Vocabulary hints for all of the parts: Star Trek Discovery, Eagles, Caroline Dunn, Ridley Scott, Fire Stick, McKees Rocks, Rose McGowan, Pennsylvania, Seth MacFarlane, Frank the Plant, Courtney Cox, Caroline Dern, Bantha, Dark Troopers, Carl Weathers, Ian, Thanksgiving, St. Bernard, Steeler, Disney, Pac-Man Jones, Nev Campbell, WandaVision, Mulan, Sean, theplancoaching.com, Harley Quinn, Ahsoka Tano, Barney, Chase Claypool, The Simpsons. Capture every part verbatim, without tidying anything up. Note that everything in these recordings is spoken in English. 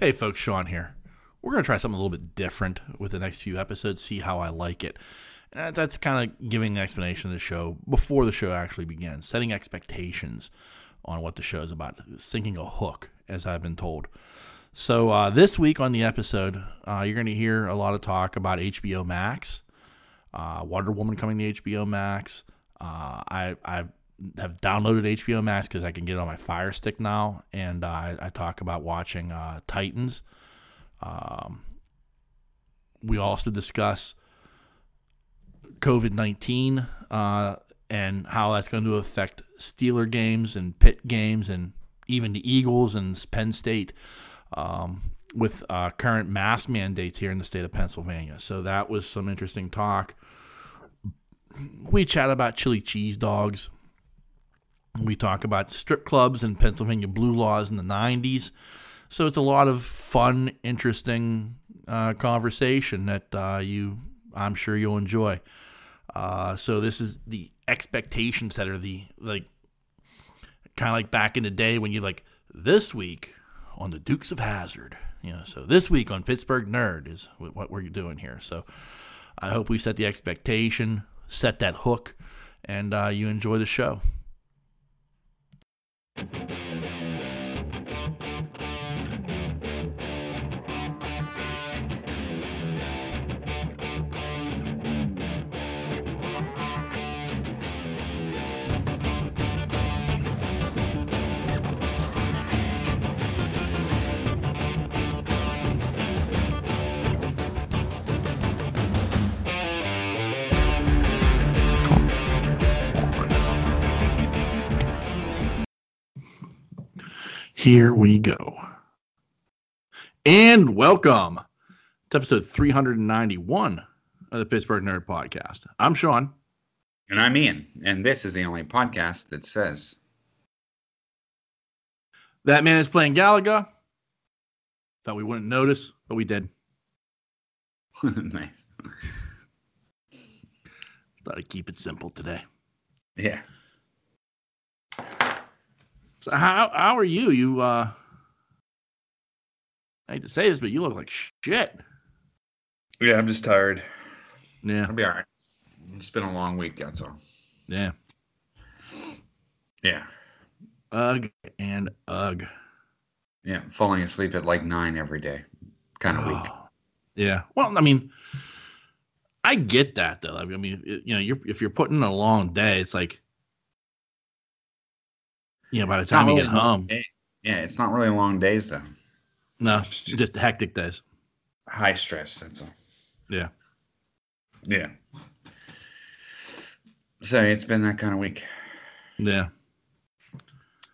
hey folks, Sean here. We're going to try something a little bit different with the next few episodes, see how I like it. And that's kind of giving an explanation of the show before the show actually begins, setting expectations on what the show is about, sinking a hook, as I've been told. So uh, this week on the episode, uh, you're going to hear a lot of talk about H B O Max, uh, Wonder Woman coming to H B O Max. Uh, I, I have downloaded H B O Max because I can get it on my Fire Stick now, and uh, I, I talk about watching uh, Titans. Um, we also discuss covid nineteen uh, and how that's going to affect Steeler games and Pitt games and even the Eagles and Penn State um, with uh, current mask mandates here in the state of Pennsylvania. So that was some interesting talk. We chat about chili cheese dogs. We talk about strip clubs and Pennsylvania blue laws in the nineties. So it's a lot of fun, interesting uh, conversation that uh, you, I'm sure you'll enjoy. Uh, so this is the expectations that are the, like, kind of like back in the day when you like, this week on the Dukes of Hazzard, you know, so this week on Pittsburgh Nerd is what we're doing here. So I hope we set the expectation, set that hook, and uh, you enjoy the show. Here we go. And welcome to episode three ninety-one of the Pittsburgh Nerd Podcast. I'm Sean. And I'm Ian. And this is the only podcast that says that man is playing Galaga. Thought we wouldn't notice, but we did. Nice. Thought I'd keep it simple today. Yeah. So how how are you? You uh, I hate to say this, but you look like shit. Yeah, I'm just tired. Yeah, I'll be all right. It's been a long week, that's all. Yeah. Yeah. Ugh and ugh. Yeah, falling asleep at like nine every day, kind of oh, weak. Yeah. Well, I mean, I get that though. I mean, it, you know, you're if you're putting in a long day, it's like. Yeah, by the time you really get home. Day. Yeah, it's not really long days, though. No, it's just, just hectic days. High stress, that's all. Yeah. Yeah. So it's been that kind of week. Yeah.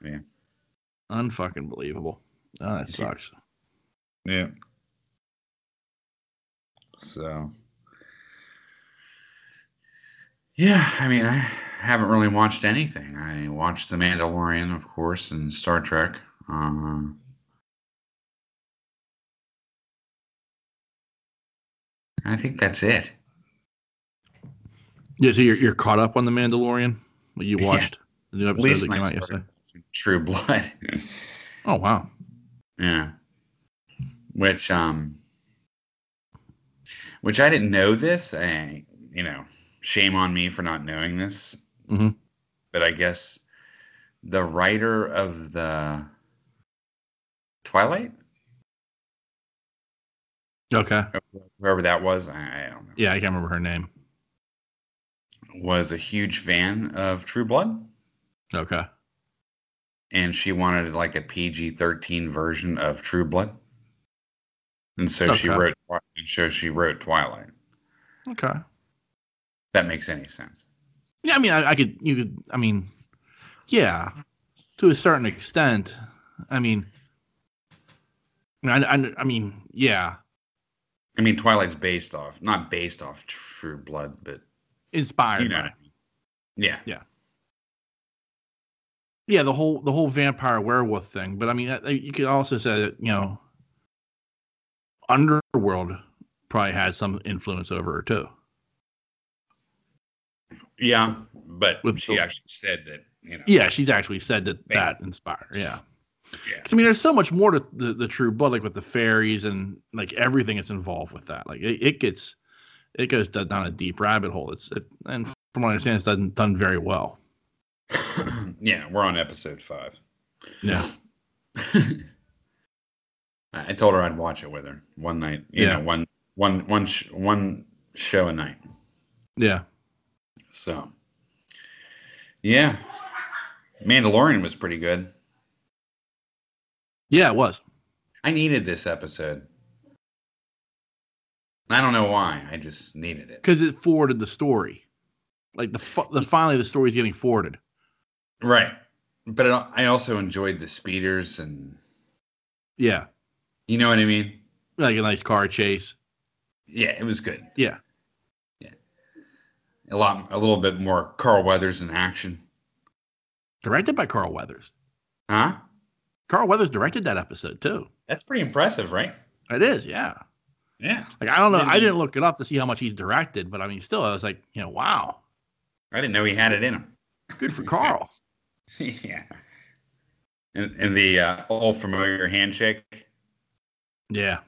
Yeah. Unfucking believable. Oh, that sucks. Yeah. So. Yeah, I mean, I... haven't really watched anything. I watched The Mandalorian, of course, and Star Trek. Um, I think that's it. Yeah, so you're you're caught up on The Mandalorian? You watched yeah. the new episode that came out yesterday? True Blood. Oh, wow. Yeah. Which, um, which I didn't know this. I, you know, shame on me for not knowing this. Mm-hmm. But I guess the writer of the Twilight? Okay. Whoever that was, I, I don't know. Yeah, I can't remember her name. Was a huge fan of True Blood. Okay. And she wanted like a P G thirteen version of True Blood. And so okay. she wrote and so she wrote Twilight. Okay. If that makes any sense. Yeah, I mean, I, I could, you could, I mean, yeah, to a certain extent. I mean, I, I, I mean, yeah. I mean, Twilight's based off, not based off True Blood, but inspired you know, by. Yeah, yeah, yeah. The whole, the whole vampire werewolf thing. But I mean, you could also say that you know, Underworld probably had some influence over her too. Yeah, but With she the, actually said that, you know. Yeah, she's actually said that man. that inspired, yeah. Yeah. I mean, there's so much more to the, the True Blood, like with the fairies and like everything that's involved with that. Like it, it gets, it goes down a deep rabbit hole. It's it, and from what I understand, it's done done very well. Yeah, we're on episode five. Yeah. I told her I'd watch it with her one night. You yeah. know, one one one sh- one show a night. Yeah. So. Yeah. Mandalorian was pretty good. Yeah, it was. I needed this episode. I don't know why. I just needed it. Because it forwarded the story. Like, the, the finally the story's getting forwarded. Right. But it, I also enjoyed the speeders and... Yeah. You know what I mean? Like a nice car chase. Yeah, it was good. Yeah. Yeah. A lot, a little bit more Carl Weathers in action. Directed by Carl Weathers. Huh? Carl Weathers directed that episode, too. That's pretty impressive, right? It is, yeah. Yeah. Like, I don't know. I didn't, I didn't look it up to see how much he's directed, but I mean, still, I was like, you know, wow. I didn't know he had it in him. Good for Carl. Yeah. And, and the uh, old familiar handshake. Yeah.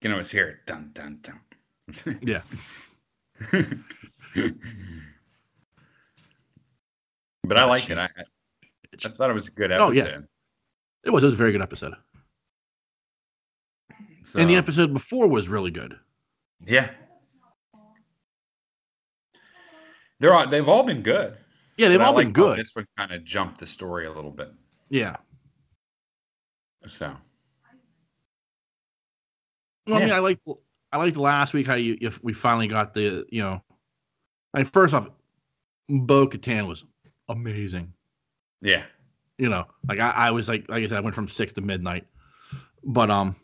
You can always hear it. Dun, dun, dun. Yeah. But I like it. I, I thought it was a good episode. Oh, yeah. It was. It was a very good episode. So, and the episode before was really good. Yeah. They're all, they've all been good. Yeah, they've all been good. This one kind of jumped the story a little bit. Yeah. So. Well, yeah. I mean, I liked I liked last week how you if we finally got the you know, I mean, first off, Bo-Katan was amazing. Yeah. You know, like I, I was like like I said, I went from six to midnight, but um.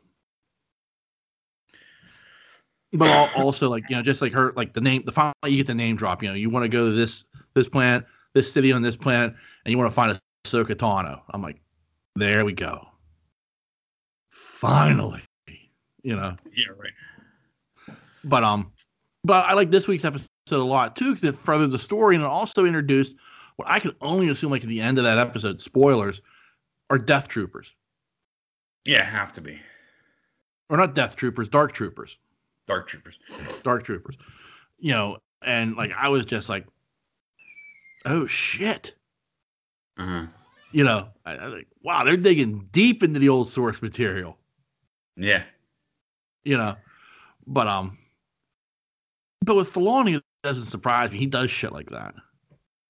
But also, like, you know, just like her, like the name, the final, you get the name drop. You know, you want to go to this this planet, this city on this planet, and you want to find Ahsoka Tano. I'm like, there we go. Finally, you know. Yeah, right. But um, but I like this week's episode a lot too because it furthered the story and it also introduced what I could only assume, like at the end of that episode, spoilers, are Death Troopers. Yeah, have to be. Or not Death Troopers, Dark Troopers. Dark Troopers. Dark Troopers. You know, and, like, I was just like, oh, shit. Uh-huh. You know, I, I was like, wow, they're digging deep into the old source material. Yeah. You know, but, um, but with Filoni, it doesn't surprise me. He does shit like that.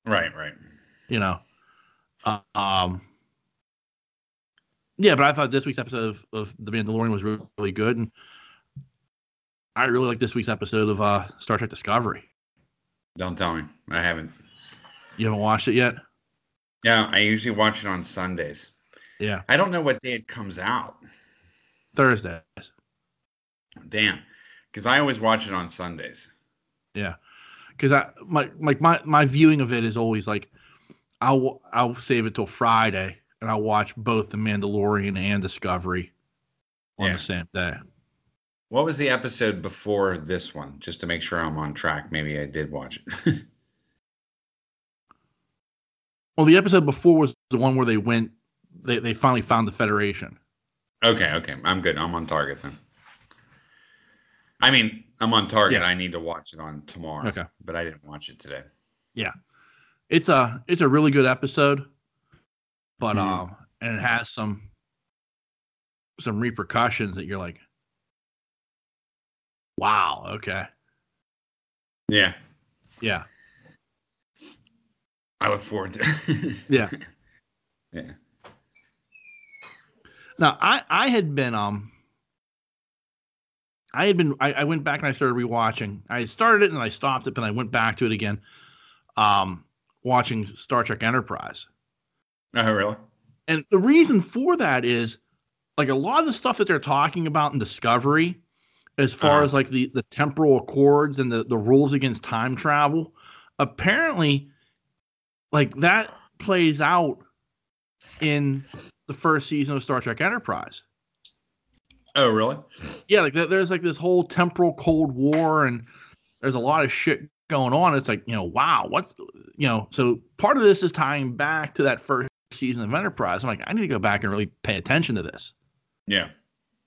Right, right. You know. Uh, um. Yeah, but I thought this week's episode of, of The Mandalorian was really, really good, and I really like this week's episode of uh, Star Trek Discovery. Don't tell me. I haven't. You haven't watched it yet? Yeah, I usually watch it on Sundays. Yeah. I don't know what day it comes out. Thursdays. Damn. Because I always watch it on Sundays. Yeah. Because I my, my my my viewing of it is always like, I'll, I'll save it till Friday, and I'll watch both The Mandalorian and Discovery on yeah. the same day. What was the episode before this one? Just to make sure I'm on track. Maybe I did watch it. Well, the episode before was the one where they went, they, they finally found the Federation. Okay, okay. I'm good. I'm on target then. I mean, I'm on target. Yeah. I need to watch it on tomorrow. Okay. But I didn't watch it today. Yeah. It's a, it's a really good episode. But, mm-hmm. um, and it has some, some repercussions that you're like, wow. Okay. Yeah. Yeah. I look forward to. Yeah. Yeah. Now I, I had been um. I had been I, I went back and I started rewatching. I started it and I stopped it, but I went back to it again. Um, watching Star Trek Enterprise. Oh really? And the reason for that is, like, a lot of the stuff that they're talking about in Discovery, as far uh, as like the, the temporal accords and the, the rules against time travel, apparently like that plays out in the first season of Star Trek Enterprise. Oh, really? Yeah. Like th- there's like this whole temporal Cold War and there's a lot of shit going on. It's like, you know, wow, what's, you know, so part of this is tying back to that first season of Enterprise, I'm like, I need to go back and really pay attention to this. Yeah.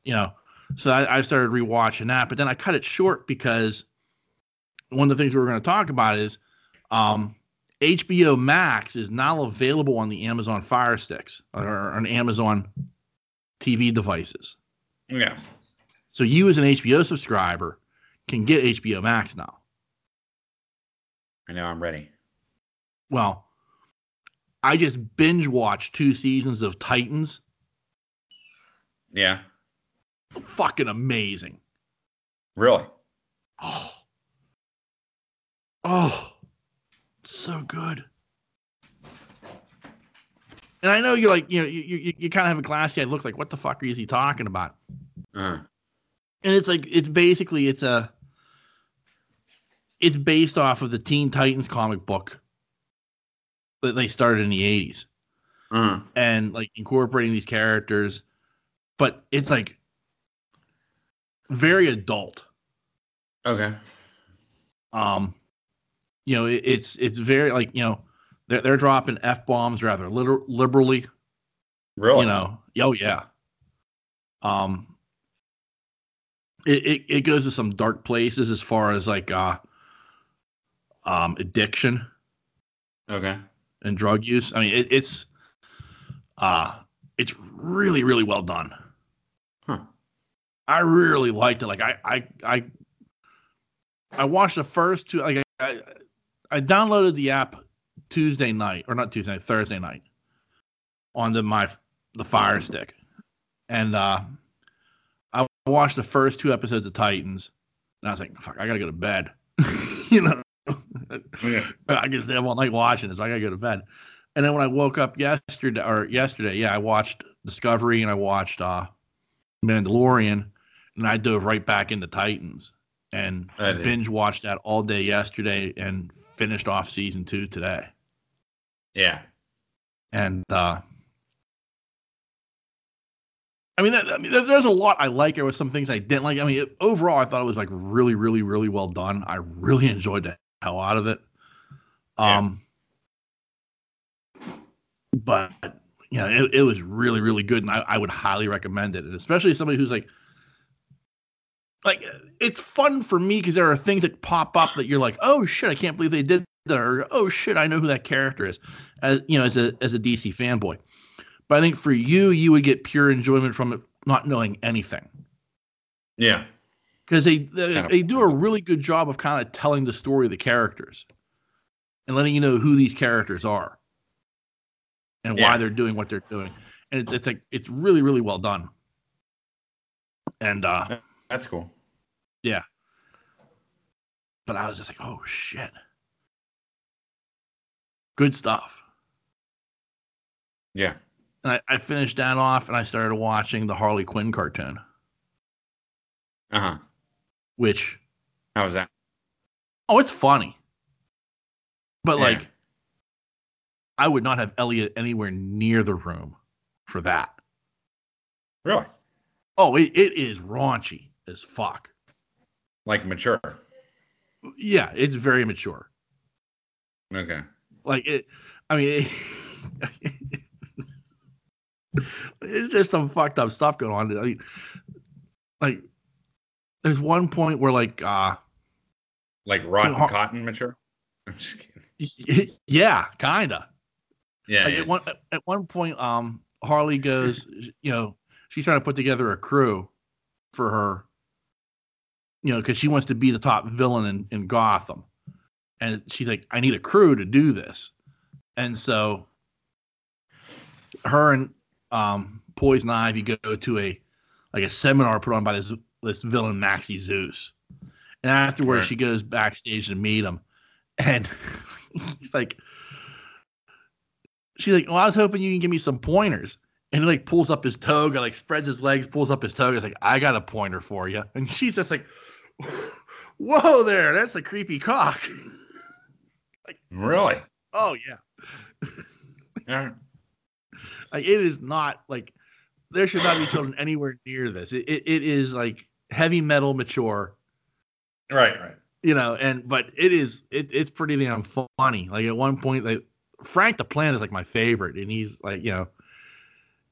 You know, so I, I started rewatching that, but then I cut it short because one of the things we were going to talk about is um, H B O Max is now available on the Amazon Fire Sticks or on Amazon T V devices. Yeah. So you as an H B O subscriber can get H B O Max now. I know, I'm ready. Well, I just binge watched two seasons of Titans. Yeah. Fucking amazing. Really? Oh. Oh. So good. And I know you're like, you know, you you, you kind of have a glassy eye look like, what the fuck is he talking about? Uh-huh. And it's like, it's basically, it's a, it's based off of the Teen Titans comic book that they started in the eighties. Uh-huh. And like incorporating these characters, but it's like very adult. Okay. Um, you know, it, it's, it's very like, you know, they're, they're dropping F bombs rather liter- liberally. Really? You know? Oh yeah. Um, It, it it goes to some dark places as far as like uh, um, addiction, okay, and drug use. I mean, it, it's uh, it's really really well done. Huh. I really liked it. Like I I I, I watched the first two. Like I, I downloaded the app Tuesday night or not Tuesday night, Thursday night on the my the Fire Stick, and uh. I watched the first two episodes of Titans, and I was like, fuck, I gotta go to bed. You know? Yeah. I can stay up all night watching this, so I gotta go to bed. And then when I woke up yesterday, or yesterday, yeah, I watched Discovery, and I watched uh, Mandalorian, and I dove right back into Titans. And I binge-watched that all day yesterday and finished off season two today. Yeah. And, uh... I mean, that, I mean, there's a lot I like. There was some things I didn't like. I mean, it, overall, I thought it was like really, really, really well done. I really enjoyed the hell out of it. Um, yeah. But, you know, it, it was really, really good. And I, I would highly recommend it. And especially somebody who's like, like, it's fun for me because there are things that pop up that you're like, oh, shit, I can't believe they did that. Or, oh, shit, I know who that character is, as you know, as a as a D C fanboy. But I think for you, you would get pure enjoyment from it not knowing anything. Yeah. Because they they, yeah. they do a really good job of kind of telling the story of the characters and letting you know who these characters are and yeah. why they're doing what they're doing. And it's it's like it's really, really well done. And uh, that's cool. Yeah. But I was just like, oh, shit. Good stuff. Yeah. And I, I finished that off, and I started watching the Harley Quinn cartoon. Uh huh. Which? How was that? Oh, it's funny. But yeah. like, I would not have Elliot anywhere near the room for that. Really? Oh, it, it is raunchy as fuck. Like mature. Yeah, it's very mature. Okay. Like it. I mean. It, it's just some fucked up stuff going on. I mean, like, there's one point where, like, uh, like rotten you know, cotton mature. I'm just kidding. Yeah, kinda. Yeah. Like yeah. At one at one point, um, Harley goes, you know, she's trying to put together a crew for her, you know, because she wants to be the top villain in, in Gotham, and she's like, I need a crew to do this, and so her and Um, Poison Ivy go to a like a seminar put on by this this villain Maxie Zeus, and afterwards sure. she goes backstage to meet him, and he's like, she's like, well, I was hoping you can give me some pointers, and he like pulls up his toga, like spreads his legs, pulls up his toga, it's like, I got a pointer for you, and she's just like, whoa there, that's a creepy cock. Like, really? Oh yeah. Yeah. Like, it is not, like, there should not be children anywhere near this. It, it it is, like, heavy metal mature. Right, right. You know, and, but it is, it it's pretty damn funny. Like, at one point, they, Frank the Plant is like my favorite, and he's like, you know,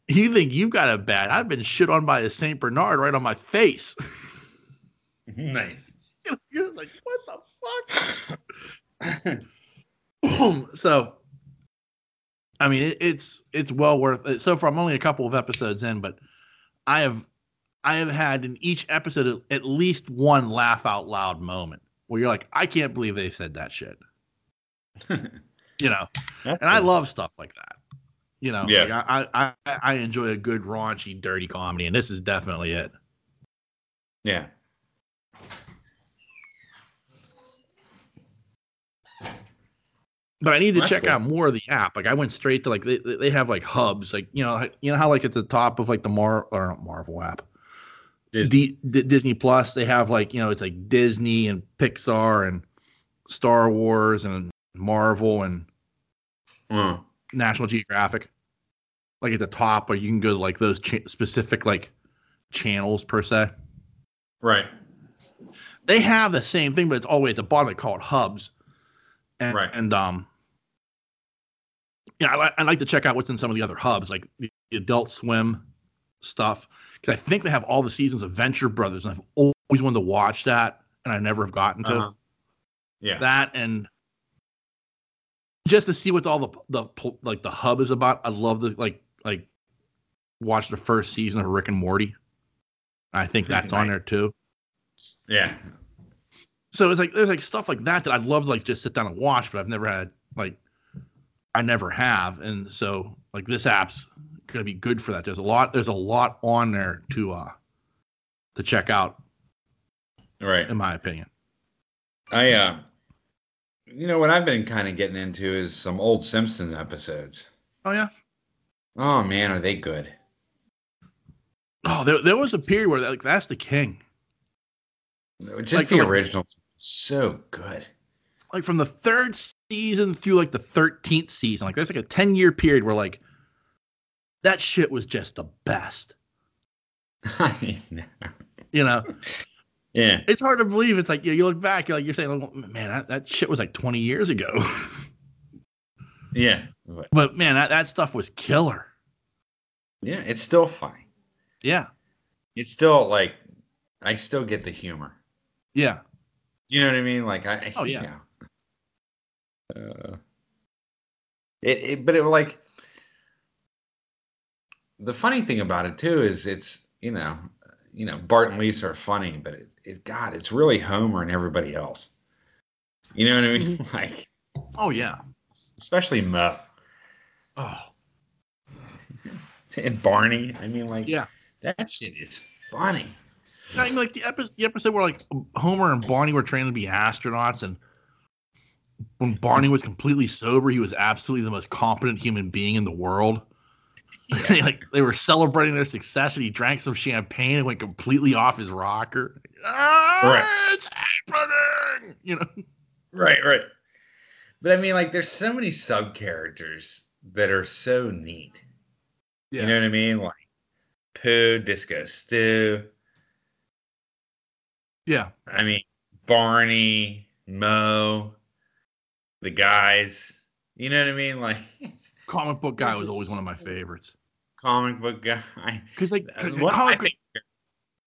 you think you got a bat? I've been shit on by a Saint Bernard right on my face. Nice. You know, you're like, what the fuck? So, I mean, it, it's it's well worth it. So far, I'm only a couple of episodes in, but I have I have had in each episode at least one laugh out loud moment where you're like, I can't believe they said that shit. You know, That's and cool. I love stuff like that. You know, yeah. like I, I I enjoy a good raunchy, dirty comedy, and this is definitely it. Yeah. But I need to That's check cool. out more of the app. Like I went straight to like they they have like hubs, like you know you know how like at the top of like the Mar or not Marvel app, Disney. D- D- Disney Plus, they have like you know it's like Disney and Pixar and Star Wars and Marvel and mm. National Geographic. Like at the top, or you can go to like those cha- specific like channels per se. Right. They have the same thing, but it's all the way at the bottom. They call it hubs. And, right. And um. Yeah, I, li- I like to check out what's in some of the other hubs, like the Adult Swim stuff, because I think they have all the seasons of Venture Brothers, and I've always wanted to watch that, and I never have gotten to. Uh-huh. Yeah. That and just to see what all the the like the hub is about. I love the like like watch the first season of Rick and Morty. I think that's on there too. Yeah. So it's like there's like stuff like that that I'd love to like just sit down and watch, but I've never had like I never have, and so like this app's gonna be good for that. There's a lot there's a lot on there to uh to check out. Right. In my opinion. I uh, you know what I've been kind of getting into is some old Simpsons episodes. Oh yeah. Oh man, are they good? Oh, there there was a period where like that's the king. Just like, the like, originals. So good. Like from the third season through like the thirteenth season. Like there's like a ten year period where like that shit was just the best. I know. You know? Yeah. It's hard to believe. It's like you, you look back, you're like you're saying, man, that, that shit was like twenty years ago. Yeah. But, but man, that, that stuff was killer. Yeah, it's still fine. Yeah. It's still like I still get the humor. Yeah. You know what I mean? Like I. I oh yeah. You know, uh, it, it, but it like the funny thing about it too is it's you know you know Bart and Lisa are funny, but it, it God it's really Homer and everybody else. You know what I mean? Like. Oh yeah. Especially Moe. Oh. And Barney. I mean, like. Yeah. That shit is funny. I mean, like the episode, the episode where like Homer and Barney were trained to be astronauts, and when Barney was completely sober, he was absolutely the most competent human being in the world. Yeah. they, like they were celebrating their success, and he drank some champagne and went completely off his rocker. Ah, right. It's happening, you know. Right, right. But I mean, like, there's so many sub characters that are so neat. Yeah. You know what I mean? Like Pooh, Disco Stew. Yeah. I mean, Barney, Moe, the guys, you know what I mean? Like, comic book guy was always one of my favorites. Comic book guy. Because, like, cause one, of my favorite,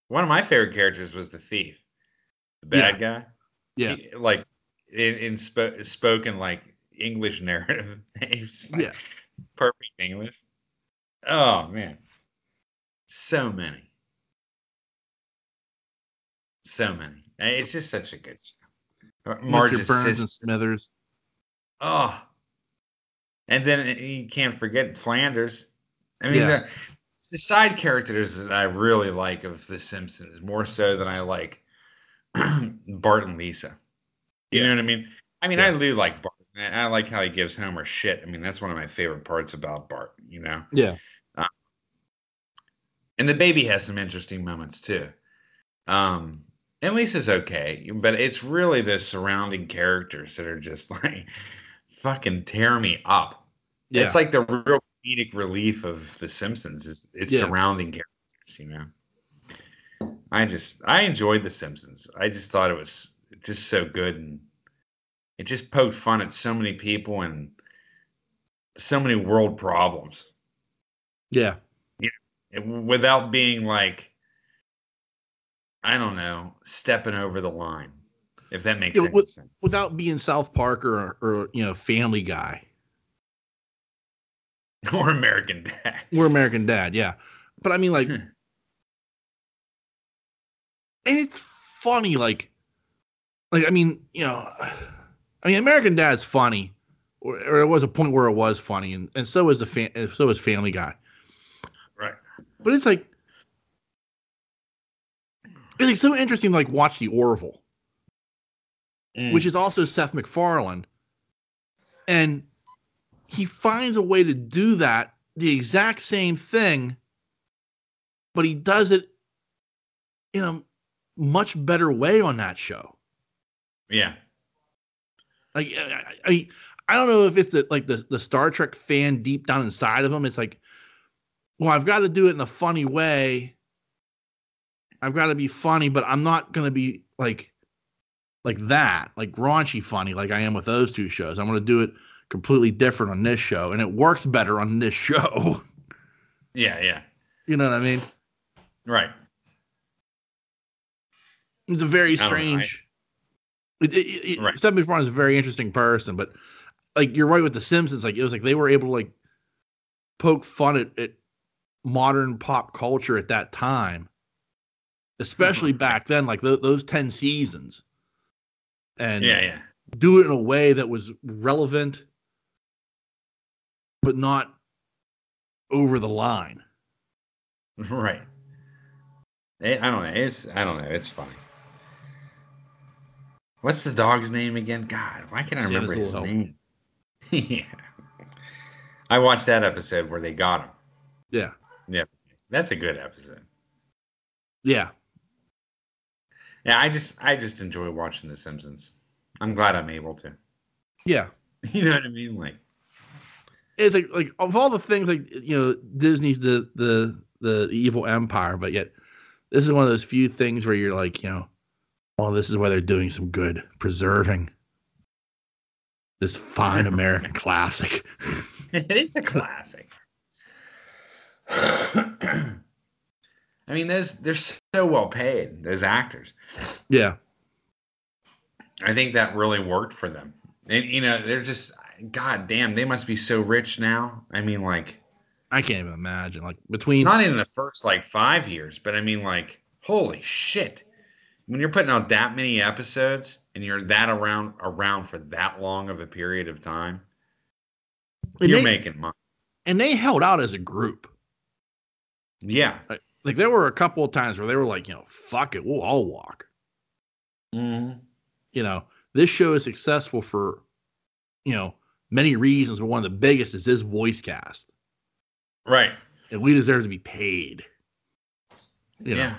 one of my favorite characters was the thief, the bad yeah. guy. Yeah. He, like, in, in sp- spoken, like, English narrative. It's like, yeah. Perfect English. Oh, man. So many. So many. It's just such a good show. Mister Burns and Smithers. Oh. And then you can't forget Flanders. I mean, yeah. the, the side characters that I really like of The Simpsons, more so than I like Bart and Lisa. You yeah. know what I mean? I mean, yeah. I do like Bart. I like how he gives Homer shit. I mean, that's one of my favorite parts about Bart, you know? Yeah. Um, and the baby has some interesting moments, too. Um. And Lisa's okay, but it's really the surrounding characters that are just like fucking tear me up. Yeah. It's like the real comedic relief of The Simpsons is it's yeah. surrounding characters, you know. I just I enjoyed The Simpsons. I just thought it was just so good, and it just poked fun at so many people, and so many world problems. Yeah. Yeah. It, without being like, I don't know, stepping over the line, if that makes yeah, any with, sense. Without being South Park or, or, you know, Family Guy. Or American Dad. Or American Dad, yeah. But I mean, like, and it's funny, like, like, I mean, you know, I mean, American Dad's funny, or, or it was a point where it was funny, and, and so is the fa- so is Family Guy. Right. But it's like, it's like so interesting to, like, watch The Orville, mm. which is also Seth MacFarlane, and he finds a way to do that, the exact same thing, but he does it in a much better way on that show. Yeah. Like, I, I, I don't know if it's the, like the, the Star Trek fan deep down inside of him. It's like, well, I've got to do it in a funny way. I've got to be funny, but I'm not going to be like, like that, like raunchy funny, like I am with those two shows. I'm going to do it completely different on this show, and it works better on this show. Yeah. Yeah. You know what I mean? Right. It's a very strange. It, it, it, right. Seth MacFarlane is a very interesting person, but like you're right with The Simpsons, like it was like they were able to like poke fun at, at modern pop culture at that time, especially back then, like th- those ten seasons, and yeah, yeah, do it in a way that was relevant, but not over the line. Right. It, I don't know. It's I don't know. It's funny. What's the dog's name again? God, why can't I See, remember his name? Yeah. I watched that episode where they got him. Yeah. Yeah. That's a good episode. Yeah. Yeah, I just I just enjoy watching The Simpsons. I'm glad I'm able to. Yeah. You know what I mean? Like it's like like of all the things, like, you know, Disney's the the the evil empire, but yet this is one of those few things where you're like, you know, well, this is why they're doing some good, preserving this fine American classic. It's a classic. I mean, there's, they're so well paid, those actors. Yeah. I think that really worked for them. And, you know, they're just, God damn, they must be so rich now. I mean, like. I can't even imagine. Like, between. Not in the first, like, five years, but I mean, like, holy shit. When you're putting out that many episodes and you're that around around for that long of a period of time, and you're they, making money. And they held out as a group. Yeah. Like, like there were a couple of times where they were like, you know, fuck it, we'll all walk. Mm-hmm. You know, this show is successful for, you know, many reasons, but one of the biggest is this voice cast. Right. And we deserve to be paid. You yeah. Know.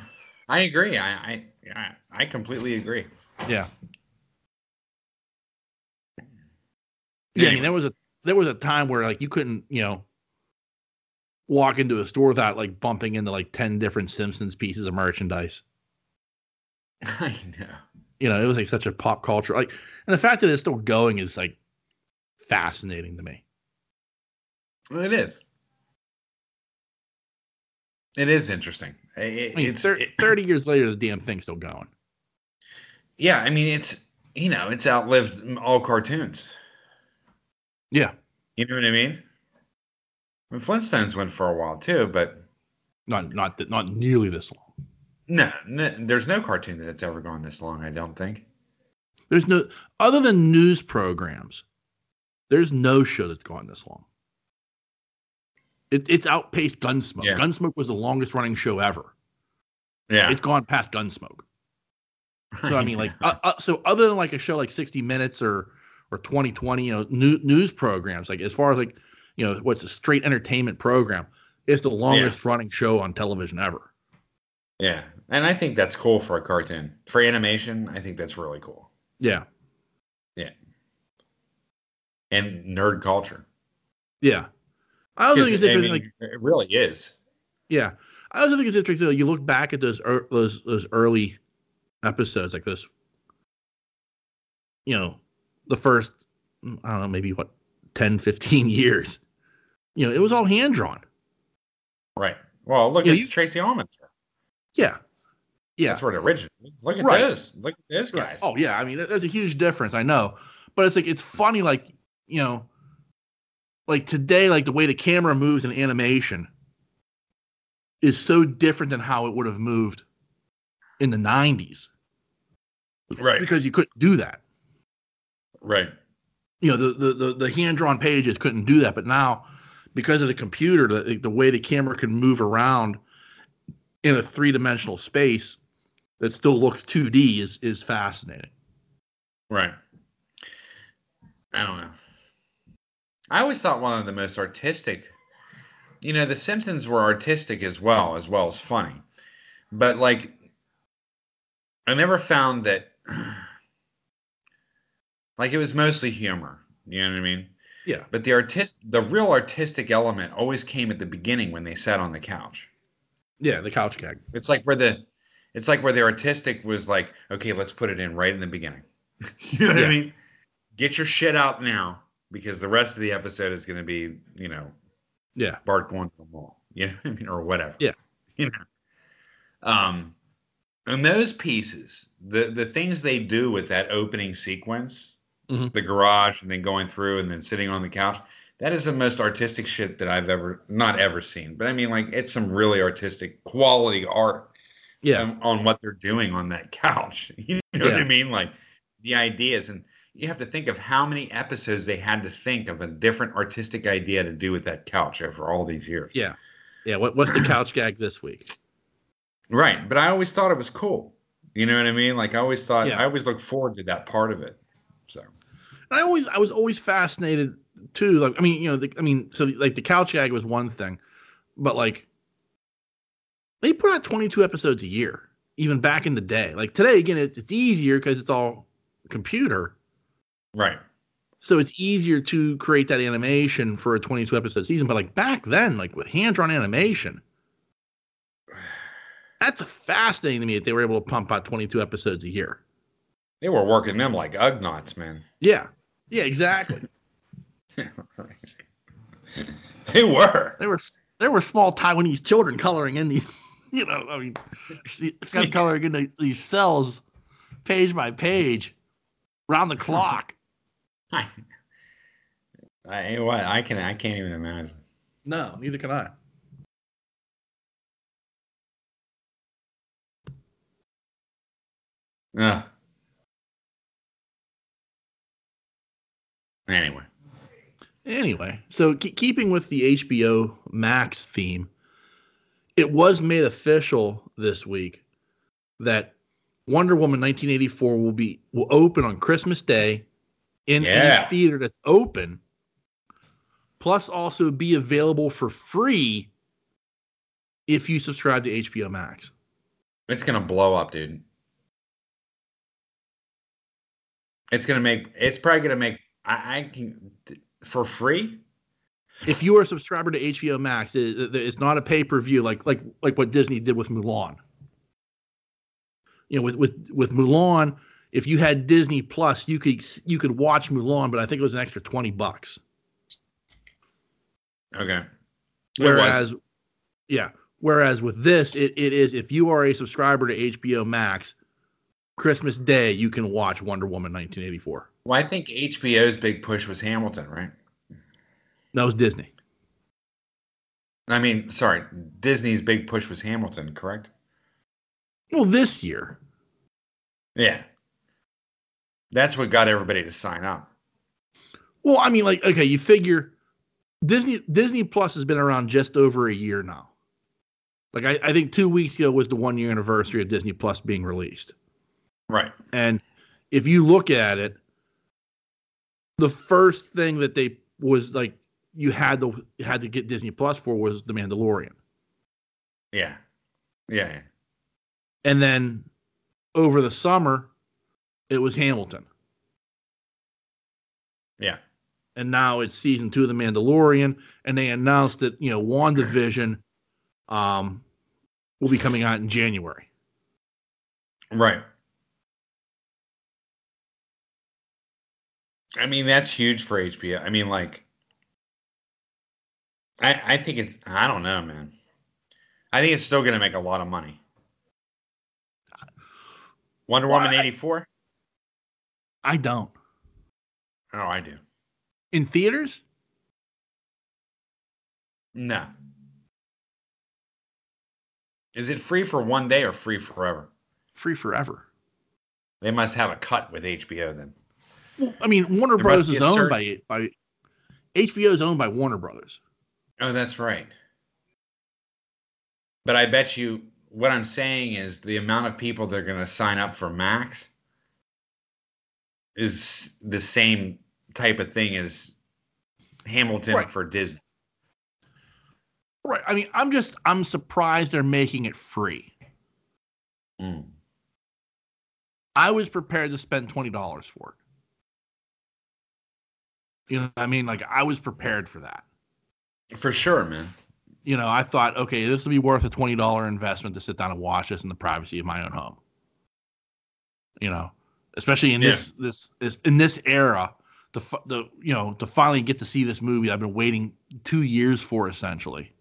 I agree. I, I I I completely agree. Yeah. Yeah. I mean, there was a there was a time where like you couldn't, you know, walk into a store without like bumping into like ten different Simpsons pieces of merchandise. I know. You know, it was like such a pop culture, like, and the fact that it's still going is like fascinating to me. Well, it is. It is interesting. It, I mean, it's, thirty, it, thirty years later, the damn thing's still going. Yeah, I mean, it's, you know, it's outlived all cartoons. Yeah. You know what I mean? I mean, Flintstones went for a while, too, but... Not not not nearly this long. No, no, there's no cartoon that's ever gone this long, I don't think. There's no... Other than news programs, there's no show that's gone this long. It, it's outpaced Gunsmoke. Yeah. Gunsmoke was the longest running show ever. Yeah. It's gone past Gunsmoke. So, I mean, like, uh, uh, so other than like a show like sixty minutes or, or twenty twenty, you know, new, news programs, like as far as like, you know, what's a straight entertainment program, it's the longest yeah. running show on television ever. Yeah. And I think that's cool for a cartoon. For animation, I think that's really cool. Yeah. Yeah. And nerd culture. Yeah. I also think it's interesting. I mean, like, it really is. Yeah, I also think it's interesting. Like, you look back at those er, those those early episodes, like those, you know, the first, I don't know, maybe what ten, fifteen years. You know, it was all hand drawn. Right. Well, look you at know, you, Tracy Ullman's. Yeah. Yeah. That's where it originated. Look at right. this. Look at this, guys. Right. Oh, yeah. I mean, there's a huge difference. I know. But it's like, it's funny, like, you know, like today, like the way the camera moves in animation is so different than how it would have moved in the nineties. Right. Because you couldn't do that. Right. You know, the, the, the, the hand-drawn pages couldn't do that. But now, because of the computer, the, the way the camera can move around in a three-dimensional space that still looks two D is is fascinating. Right. I don't know. I always thought one of the most artistic, you know, The Simpsons were artistic as well, as well as funny. But, like, I never found that, like, it was mostly humor. You know what I mean? Yeah. But the artist, the real artistic element always came at the beginning when they sat on the couch. Yeah, the couch gag. It's like where the, it's like where the artistic was like, okay, let's put it in right in the beginning. You know what yeah. I mean? Get your shit out now, because the rest of the episode is going to be, you know, yeah, Bart going to the mall, you know what I mean, or whatever. Yeah. You know. Um, and those pieces, the the things they do with that opening sequence, mm-hmm. the garage, and then going through, and then sitting on the couch, that is the most artistic shit that I've ever, not ever seen, but I mean, like, it's some really artistic quality art. Yeah. On, on what they're doing on that couch. You know yeah. what I mean? Like the ideas and. You have to think of how many episodes they had to think of a different artistic idea to do with that couch over all these years. Yeah. Yeah. What, what's the couch gag this week? Right. But I always thought it was cool. You know what I mean? Like I always thought, yeah. I always looked forward to that part of it. So. I always, I was always fascinated too. Like, I mean, you know, the, I mean, so the, like the couch gag was one thing, but like they put out twenty-two episodes a year, even back in the day. Like today, again, it's, it's easier because it's all computer. Right. So it's easier to create that animation for a twenty-two episode season. But like back then, like with hand-drawn animation, that's fascinating to me that they were able to pump out twenty-two episodes a year. They were working them like Ugnaughts, man. Yeah. Yeah, exactly. They were. They were There were small Taiwanese children coloring in these, you know, I mean, it's got coloring in the, these cells page by page around the clock. I, I, I can, I can't even imagine. No, neither can I. Uh, anyway. Anyway, so ke- keeping with the H B O Max theme, it was made official this week that Wonder Woman nineteen eighty-four will be will open on Christmas Day. In yeah. a theater that's open, plus also be available for free if you subscribe to H B O Max. It's gonna blow up, dude. It's gonna make. It's probably gonna make. I, I can for free. If you are a subscriber to H B O Max, it, it's not a pay per view like like like what Disney did with Mulan. You know, with with with Mulan. If you had Disney Plus, you could you could watch Mulan, but I think it was an extra twenty bucks. Okay. Whereas, yeah. Whereas with this, it, it is if you are a subscriber to H B O Max, Christmas Day you can watch Wonder Woman nineteen eighty-four. Well, I think H B O's big push was Hamilton, right? No, it was Disney. I mean, sorry, Disney's big push was Hamilton, correct? Well, this year. Yeah. That's what got everybody to sign up. Well, I mean, like, okay, you figure Disney Disney Plus has been around just over a year now. Like, I, I think two weeks ago was the one-year anniversary of Disney Plus being released. Right. And if you look at it, the first thing that they was, like, you had to had to get Disney Plus for was The Mandalorian. Yeah. Yeah. yeah. And then over the summer... it was Hamilton. Yeah. And now it's season two of The Mandalorian, and they announced that, you know, WandaVision um, will be coming out in January. Right. I mean, that's huge for H B O. I mean, like, I, I think it's, I don't know, man. I think it's still going to make a lot of money. Wonder well, Woman eighty-four? I, I don't. Oh, I do. In theaters? No. Is it free for one day or free forever? Free forever. They must have a cut with H B O then. Well, I mean, Warner there Brothers is owned by, by H B O is owned by Warner Brothers. Oh, that's right. But I bet you what I'm saying is the amount of people that are going to sign up for Max is the same type of thing as Hamilton right. for Disney. Right. I mean, I'm just I'm surprised they're making it free. Mm. I was prepared to spend twenty dollars for it. You know what I mean? Like, I was prepared for that. For sure, man. You know, I thought, okay, this will be worth a twenty dollars investment to sit down and watch this in the privacy of my own home. You know, especially in yeah. this, this this in this era, to the you know to finally get to see this movie I've been waiting two years for essentially.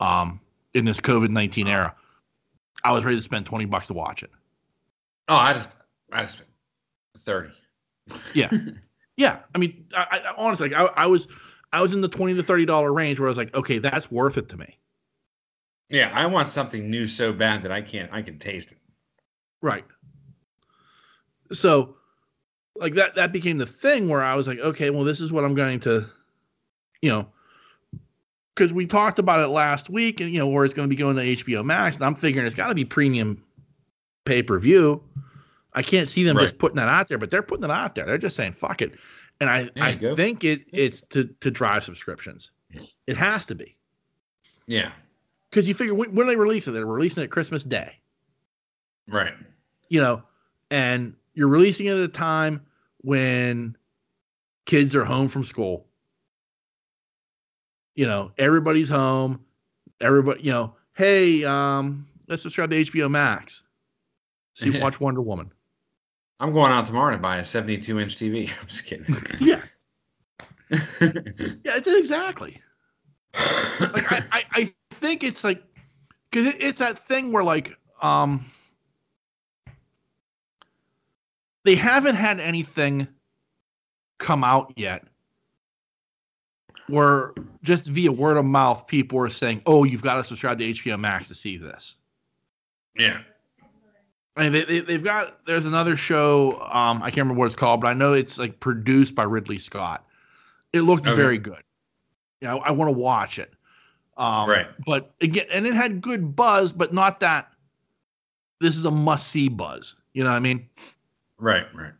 Um, in this COVID nineteen era, I was ready to spend twenty bucks to watch it. Oh, I just I just spent thirty. Yeah, yeah. I mean, I, I honestly, like, I, I was. I was in the twenty to thirty dollar range where I was like, okay, that's worth it to me. Yeah, I want something new so bad that I can't, I can taste it. Right. So, like that, that became the thing where I was like, okay, well, this is what I'm going to, you know, because we talked about it last week, and you know, where it's going to be going to H B O Max, and I'm figuring it's got to be premium pay per view. I can't see them right. just putting that out there, but they're putting it out there. They're just saying, fuck it. And I, I go. think it it's to, to drive subscriptions. It has to be. Yeah. Because you figure when, when they release it, they're releasing it Christmas Day. Right. You know, and you're releasing it at a time when kids are home from school. You know, everybody's home. Everybody, you know, hey, um, let's subscribe to H B O Max. See, watch Wonder Woman. I'm going out tomorrow to buy a seventy-two inch T V. I'm just kidding. Yeah. Yeah, it's exactly. Like I, I, I think it's like, because it, it's that thing where like, um, they haven't had anything come out yet where just via word of mouth people are saying, oh, you've got to subscribe to H B O Max to see this. Yeah. I mean, they, they, they've got, there's another show, um, I can't remember what it's called, but I know it's like produced by Ridley Scott. It looked okay. very good. Yeah, you know, I, I want to watch it. Um, right. But again, and it had good buzz, but not that this is a must see buzz. You know what I mean? Right, right.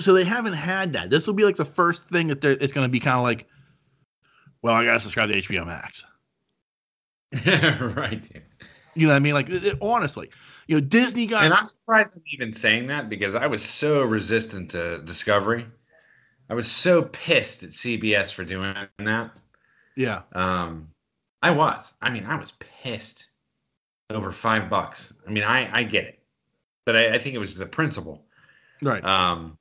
So they haven't had that. This will be like the first thing that it's going to be kind of like, well, I got to subscribe to H B O Max. Right. Dude. You know what I mean? Like, it, it, honestly. You know, Disney got. And I'm surprised I'm even saying that because I was so resistant to Discovery. I was so pissed at C B S for doing that. Yeah. Um, I was. I mean, I was pissed over five bucks. I mean, I, I get it. But I, I think it was the principle. Right. Um.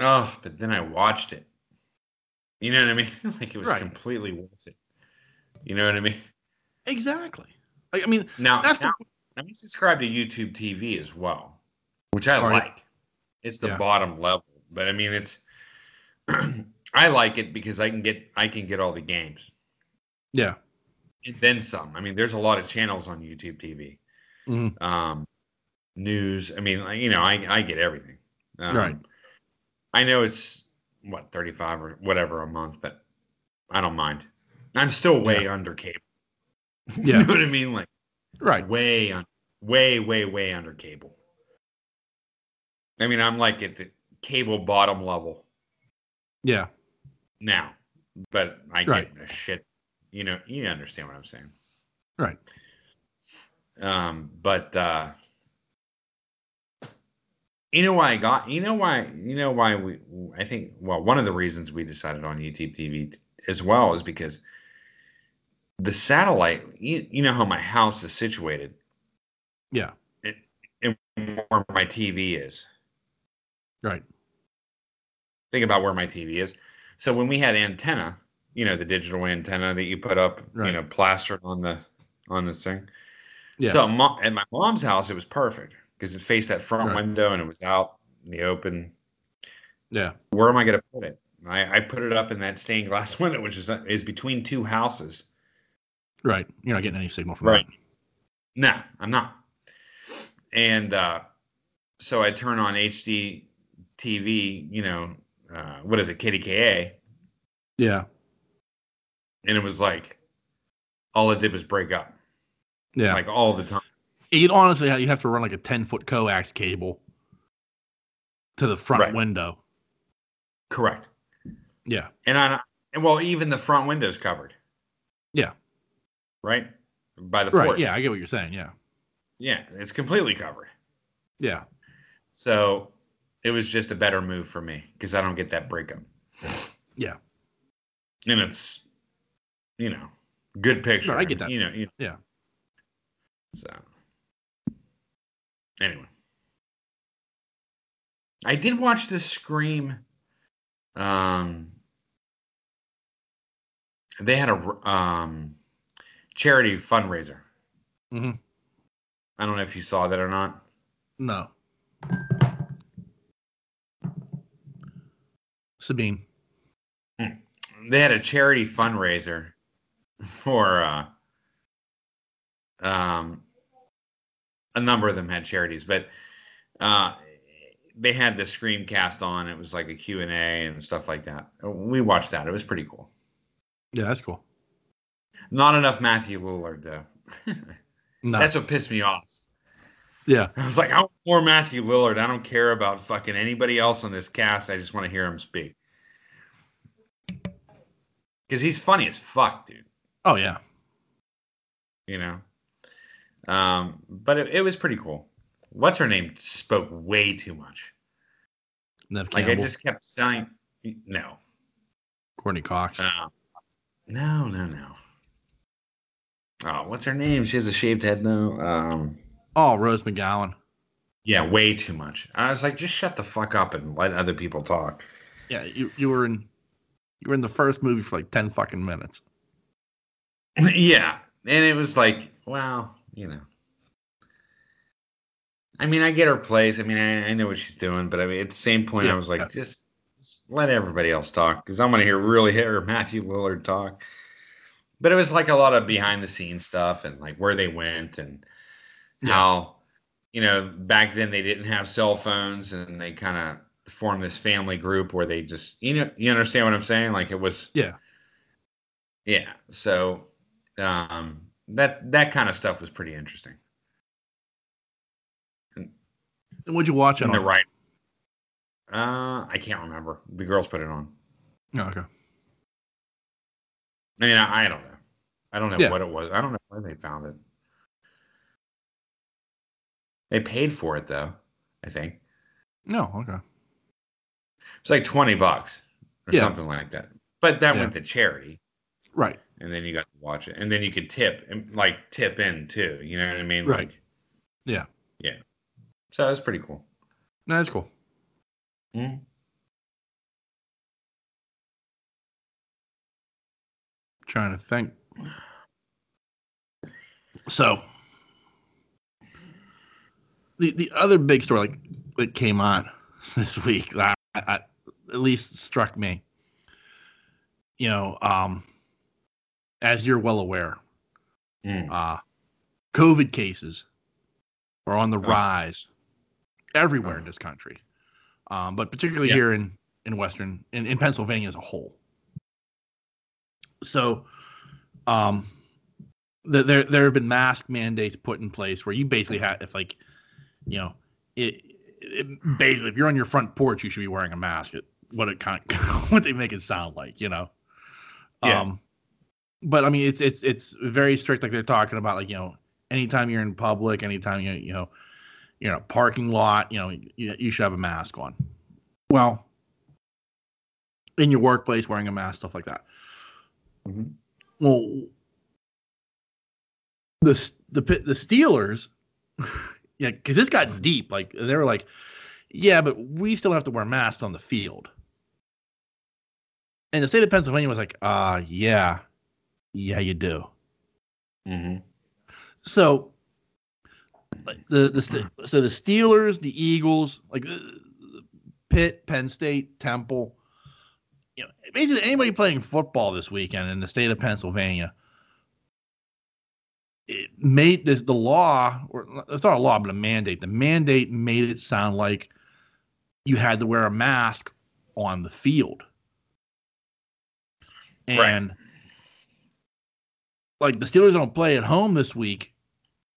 Oh, but then I watched it. You know what I mean? Like, it was right. completely worth it. You know what I mean? Exactly. Like, I mean, now, that's now the... let me subscribe to YouTube T V as well, which I All like. Right. It's the yeah. bottom level, but I mean, it's I like it because I can get I can get all the games. Yeah. And then some. I mean, there's a lot of channels on YouTube T V. Mm-hmm. Um, news. I mean, you know, I I get everything. Um, right. I know it's what thirty-five or whatever a month, but I don't mind. I'm still way yeah. under cable. Yeah. You know what I mean? Like, right. Way, on, way, way, way under cable. I mean, I'm like at the cable bottom level. Yeah. Now, but I right. get a shit. You know, you understand what I'm saying. Right. Um, but, uh, you know why I got, you know why, you know why we, I think, well, one of the reasons we decided on YouTube T V t- as well is because the satellite, you, you know how my house is situated. Yeah. It, it, where my T V is. Right. Think about where my T V is. So when we had antenna, you know, the digital antenna that you put up, right. you know, plastered on the on this thing. Yeah. So mo- at my mom's house, it was perfect because it faced that front right. window and it was out in the open. Yeah. Where am I going to put it? I, I put it up in that stained glass window, which is is between two houses. Right. You're not getting any signal from right. that. No, I'm not. And uh, so I turn on H D T V, you know, uh, what is it, K D K A? Yeah. And it was like, all it did was break up. Yeah. Like all the time. You'd honestly you'd have to run like a ten-foot coax cable to the front right. window. Correct. Yeah. And I, and well, even the front window's covered. Yeah. Right? By the right. port. Yeah, I get what you're saying. Yeah. Yeah, it's completely covered. Yeah. So it was just a better move for me because I don't get that breakup. Yeah. And it's, you know, good picture. No, I get that. You know, you know. Yeah. So, anyway, I did watch this Scream. Um, they had a um charity fundraiser. Mm-hmm. I don't know if you saw that or not. No. Sabine. They had a charity fundraiser for uh um a number of them had charities, but uh, they had the Scream cast on. It was like a Q and A and stuff like that. We watched that. It was pretty cool. Yeah, that's cool. Not enough Matthew Lillard, though. No. That's what pissed me off. Yeah. I was like, I want more Matthew Lillard. I don't care about fucking anybody else on this cast. I just want to hear him speak. Because he's funny as fuck, dude. Oh, yeah. You know? Um, but it, it was pretty cool. What's her name spoke way too much. Nev Campbell. Like I just kept saying, no. Courtney Cox. Uh, no, no, no. Oh, what's her name? She has a shaved head now. Um, oh, Rose McGowan. Yeah, way too much. I was like, just shut the fuck up and let other people talk. Yeah, you you were in you were in the first movie for like ten fucking minutes. Yeah, and it was like, wow. You know, I mean, I get her place. I mean, I, I know what she's doing, but I mean, at the same point, yeah. I was like, just, just let everybody else talk because I'm gonna hear really hear Matthew Lillard talk. But it was like a lot of behind the scenes stuff and like where they went and yeah. how, you know, back then they didn't have cell phones and they kind of formed this family group where they just, you know, you understand what I'm saying? Like it was, yeah, yeah. So, um. That that kind of stuff was pretty interesting. And what'd you watch it on? The right. Uh, I can't remember. The girls put it on. Oh, okay. I mean, I, I don't know. I don't know yeah. what it was. I don't know where they found it. They paid for it though, I think. No, okay. It's like twenty bucks or yeah. something like that. But that yeah. went to charity. Right. And then you got to watch it. And then you could tip, and like tip in too. You know what I mean? Right. Like, yeah. Yeah. So that's pretty cool. No, that's cool. Mm-hmm. Trying to think. So the the other big story like that came on this week that I, I, at least struck me. You know, um, as you're well aware, mm. uh, COVID cases are on the oh. rise everywhere oh. in this country, um, but particularly yeah. here in, in Western, in, in Pennsylvania as a whole. So um, the, there there have been mask mandates put in place where you basically have, if like, you know, it, it basically if you're on your front porch, you should be wearing a mask. It, what it kind of, what they make it sound like, you know. Yeah. Um, But I mean, it's it's it's very strict. Like they're talking about, like you know, anytime you're in public, anytime you you know, you're in a parking lot, you know, you, you should have a mask on. Well, in your workplace, wearing a mask, stuff like that. Mm-hmm. Well, the the the Steelers, yeah, because this got deep. Like they were like, yeah, but we still have to wear masks on the field. And the state of Pennsylvania was like, ah, uh, yeah, yeah, you do. Mm-hmm. So the the so the Steelers, the Eagles, like Pitt, Penn State, Temple, you know, basically anybody playing football this weekend in the state of Pennsylvania, it made this the law, or it's not a law, but a mandate. The mandate made it sound like you had to wear a mask on the field. And right. like the Steelers don't play at home this week.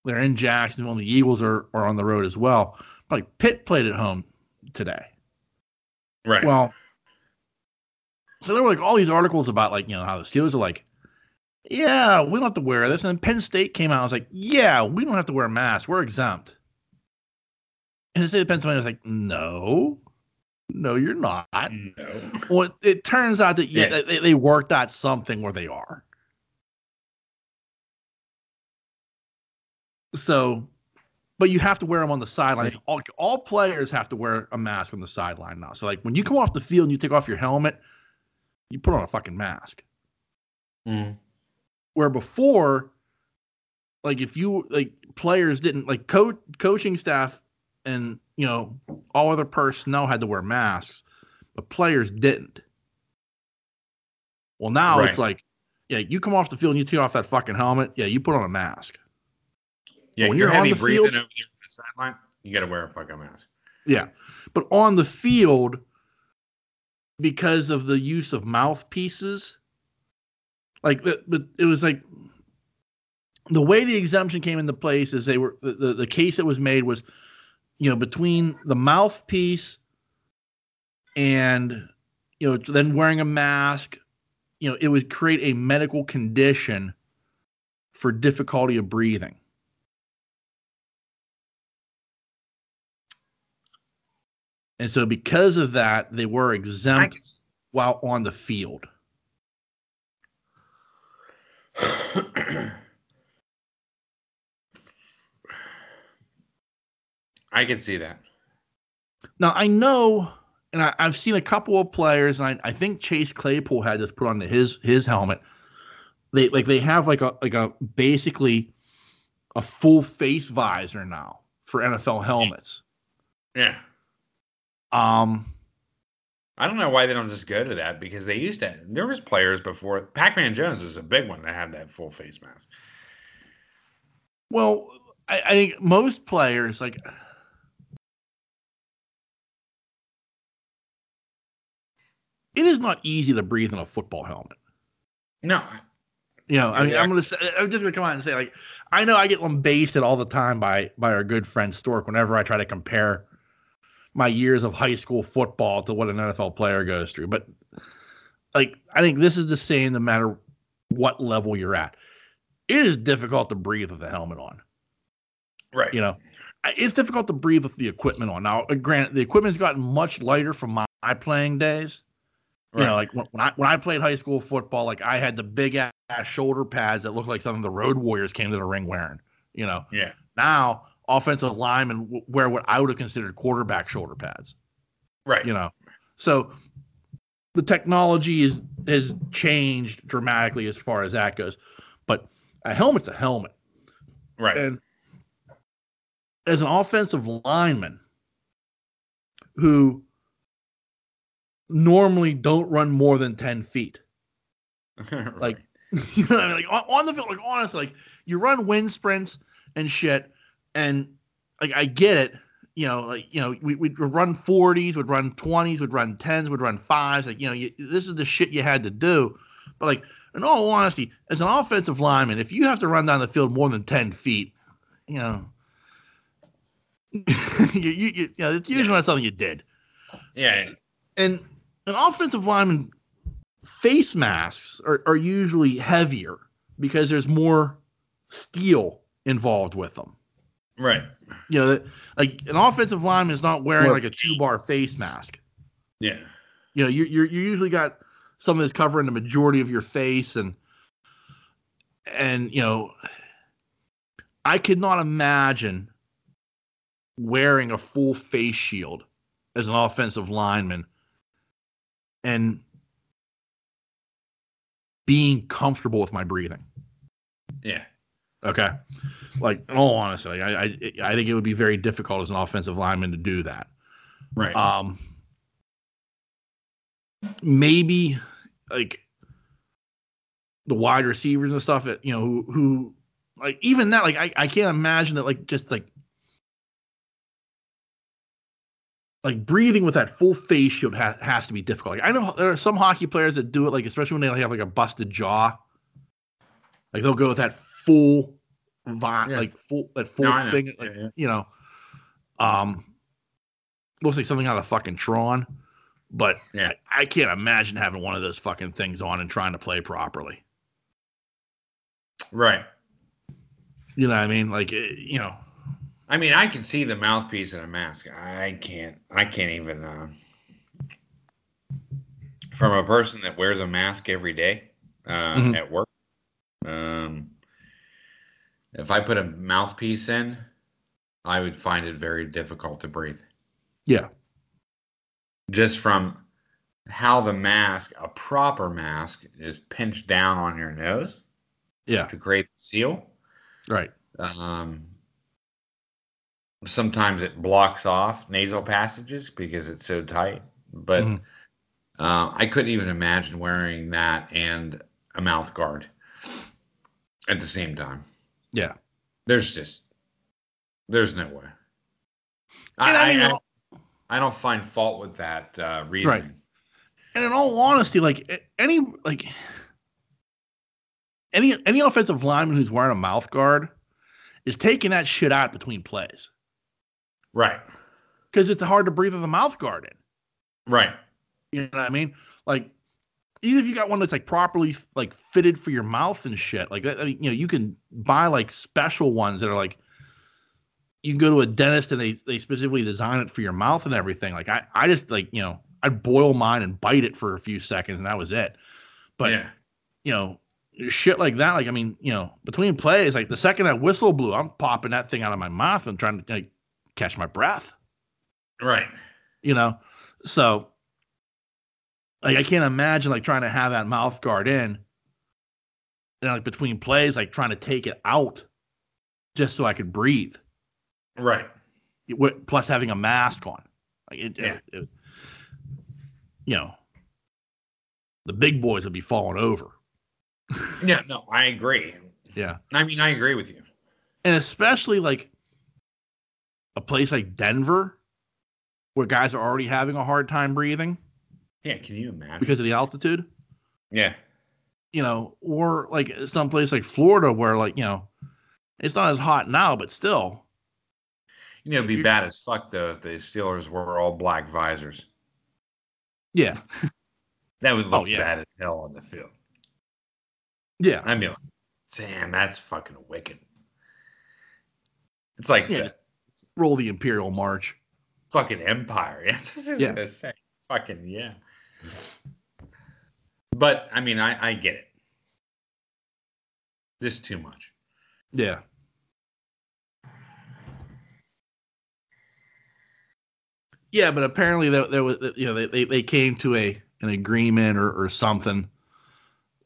They're in Jacksonville, and the Eagles are, are on the road as well. But like Pitt played at home today. Right. Well, so there were like all these articles about like, you know, how the Steelers are like, yeah, we don't have to wear this. And Penn State came out and was like, yeah, we don't have to wear masks. We're exempt. And the state of Pennsylvania was like, no. No, you're not. No. Well, it turns out that yeah, yeah. They, they worked out something where they are. So, but you have to wear them on the sidelines. Right. All, all players have to wear a mask on the sideline now. So, like, when you come off the field and you take off your helmet, you put on a fucking mask. Mm. Where before, like, if you, like, players didn't, like, co- coaching staff and, you know, all other personnel had to wear masks, but players didn't. Well, now right. it's like, yeah, you come off the field and you take off that fucking helmet. Yeah, you put on a mask. Yeah, when you're, you're heavy on the breathing field, over here on the sideline, you got to wear a fucking mask. Yeah, but on the field, because of the use of mouthpieces, like, but it was like the way the exemption came into place is they were the, the, the case that was made was, you know, between the mouthpiece and, you know, then wearing a mask, you know, it would create a medical condition for difficulty of breathing. And so because of that, they were exempt can... while on the field. I can see that. Now, I know, and I, I've seen a couple of players, and I, I think Chase Claypool had this put on his his helmet. They like they have like a like a basically a full face visor now for N F L helmets. Yeah. Um, I don't know why they don't just go to that, because they used to. There was players before. Pac-Man Jones was a big one to have that full face mask. Well, I, I think most players like. It is not easy to breathe in a football helmet. No. You know, I mean, exactly. I'm gonna say, I'm just gonna come out and say, like, I know I get lambasted all the time by by our good friend Stork whenever I try to compare my years of high school football to what an N F L player goes through. But like, I think this is the same no matter what level you're at. It is difficult to breathe with a helmet on. Right. You know, it's difficult to breathe with the equipment on. Now, granted, the equipment's gotten much lighter from my, my playing days. You know, like when I when I played high school football, like I had the big ass shoulder pads that looked like something the Road Warriors came to the ring wearing. You know, yeah. Now offensive linemen wear what I would have considered quarterback shoulder pads. Right. You know, so the technology is has changed dramatically as far as that goes, but a helmet's a helmet. Right. And as an offensive lineman who normally don't run more than ten feet. Right. Like, you know what I mean? Like on, on the field, like honestly, like you run wind sprints and shit. And like, I get it. You know, like, you know, we, we'd run forties, would run twenties, would run tens, would run fives. Like, you know, you, this is the shit you had to do. But like, in all honesty, as an offensive lineman, if you have to run down the field more than ten feet, you know, you, you, you, you know, it's usually yeah. not something you did. Yeah. And, An offensive lineman face masks are, are usually heavier because there's more steel involved with them. Right. You know, like an offensive lineman is not wearing like a two-bar face mask. Yeah. You know, you you you usually got something that's covering the majority of your face, and and you know, I could not imagine wearing a full face shield as an offensive lineman. And being comfortable with my breathing. Yeah. Okay. Like, in all honesty, I, I I think it would be very difficult as an offensive lineman to do that. Right. Um. Maybe like the wide receivers and stuff. That, you know, who who like even that. Like I, I can't imagine that. Like just like like breathing with that full face shield ha- has to be difficult. Like, I know there are some hockey players that do it. Like especially when they like, have like a busted jaw. Like they'll go with that full, vi- yeah. like full, that full no, thing. Like, yeah, yeah. You know, um, looks like something out of fucking Tron. But yeah. I can't imagine having one of those fucking things on and trying to play properly. Right. You know what I mean? Like, it, you know. I mean, I can see the mouthpiece in a mask. I can't. I can't even. Uh, from a person that wears a mask every day uh, mm-hmm. at work, um, if I put a mouthpiece in, I would find it very difficult to breathe. Yeah. Just from how the mask, a proper mask, is pinched down on your nose. Yeah. To create the seal. Right. Um. Sometimes it blocks off nasal passages because it's so tight. But mm-hmm. uh, I couldn't even imagine wearing that and a mouth guard at the same time. Yeah. There's just, there's no way. And I, I mean, I, I don't find fault with that uh, reasoning. Right. And in all honesty, like any like any any offensive lineman who's wearing a mouth guard is taking that shit out between plays. Right. Because it's hard to breathe with a mouth guard in. Right. You know what I mean? Like, even if you got one that's like properly like fitted for your mouth and shit, like that, I mean, you know, you can buy like special ones that are like. You can go to a dentist and they, they specifically design it for your mouth and everything. Like I, I just like, you know, I'd boil mine and bite it for a few seconds and that was it. But, yeah. you know, shit like that. Like, I mean, you know, between plays, like the second that whistle blew, I'm popping that thing out of my mouth and trying to like, catch my breath. Right. You know? So like, I can't imagine like trying to have that mouth guard in and like between plays, like trying to take it out just so I could breathe. Right. It, plus having a mask on. Like it, yeah. it, it, you know, the big boys would be falling over. Yeah, no, I agree. Yeah. I mean, I agree with you. And especially like a place like Denver where guys are already having a hard time breathing. Yeah, can you imagine? Because of the altitude. Yeah. You know, or like someplace like Florida where like, you know, it's not as hot now, but still. You know, it'd be bad as fuck, though, if the Steelers were all black visors. Yeah. That would look oh, yeah. bad as hell on the field. Yeah. I'd be like, damn, that's fucking wicked. It's like... Yeah, the, roll the Imperial March. Fucking Empire. yeah. That's fucking, yeah. But, I mean, I, I get it. Just too much. Yeah. Yeah, but apparently there, there was, you know, they, they came to a an agreement or, or something.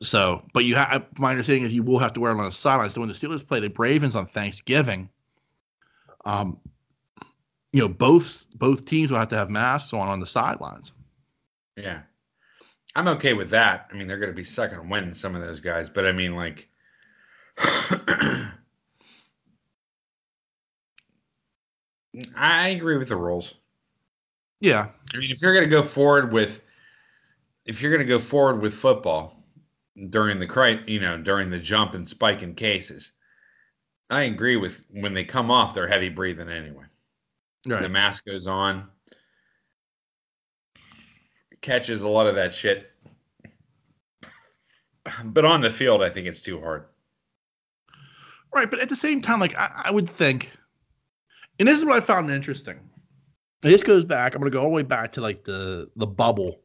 So, but you ha- my understanding is you will have to wear it on the sideline. So when the Steelers play the Ravens on Thanksgiving, um, you know, both both teams will have to have masks on on the sidelines. Yeah, I'm okay with that. I mean, they're going to be second win some of those guys, but I mean, like. I agree with the rules. Yeah, I mean, if you're gonna go forward with, if you're gonna go forward with football during the you know during the jump and spike in cases, I agree with when they come off, they're heavy breathing anyway. Right. The mask goes on, catches a lot of that shit, but on the field, I think it's too hard. Right, but at the same time, like I, I would think, and this is what I found interesting. This goes back. I'm going to go all the way back to like the, the bubble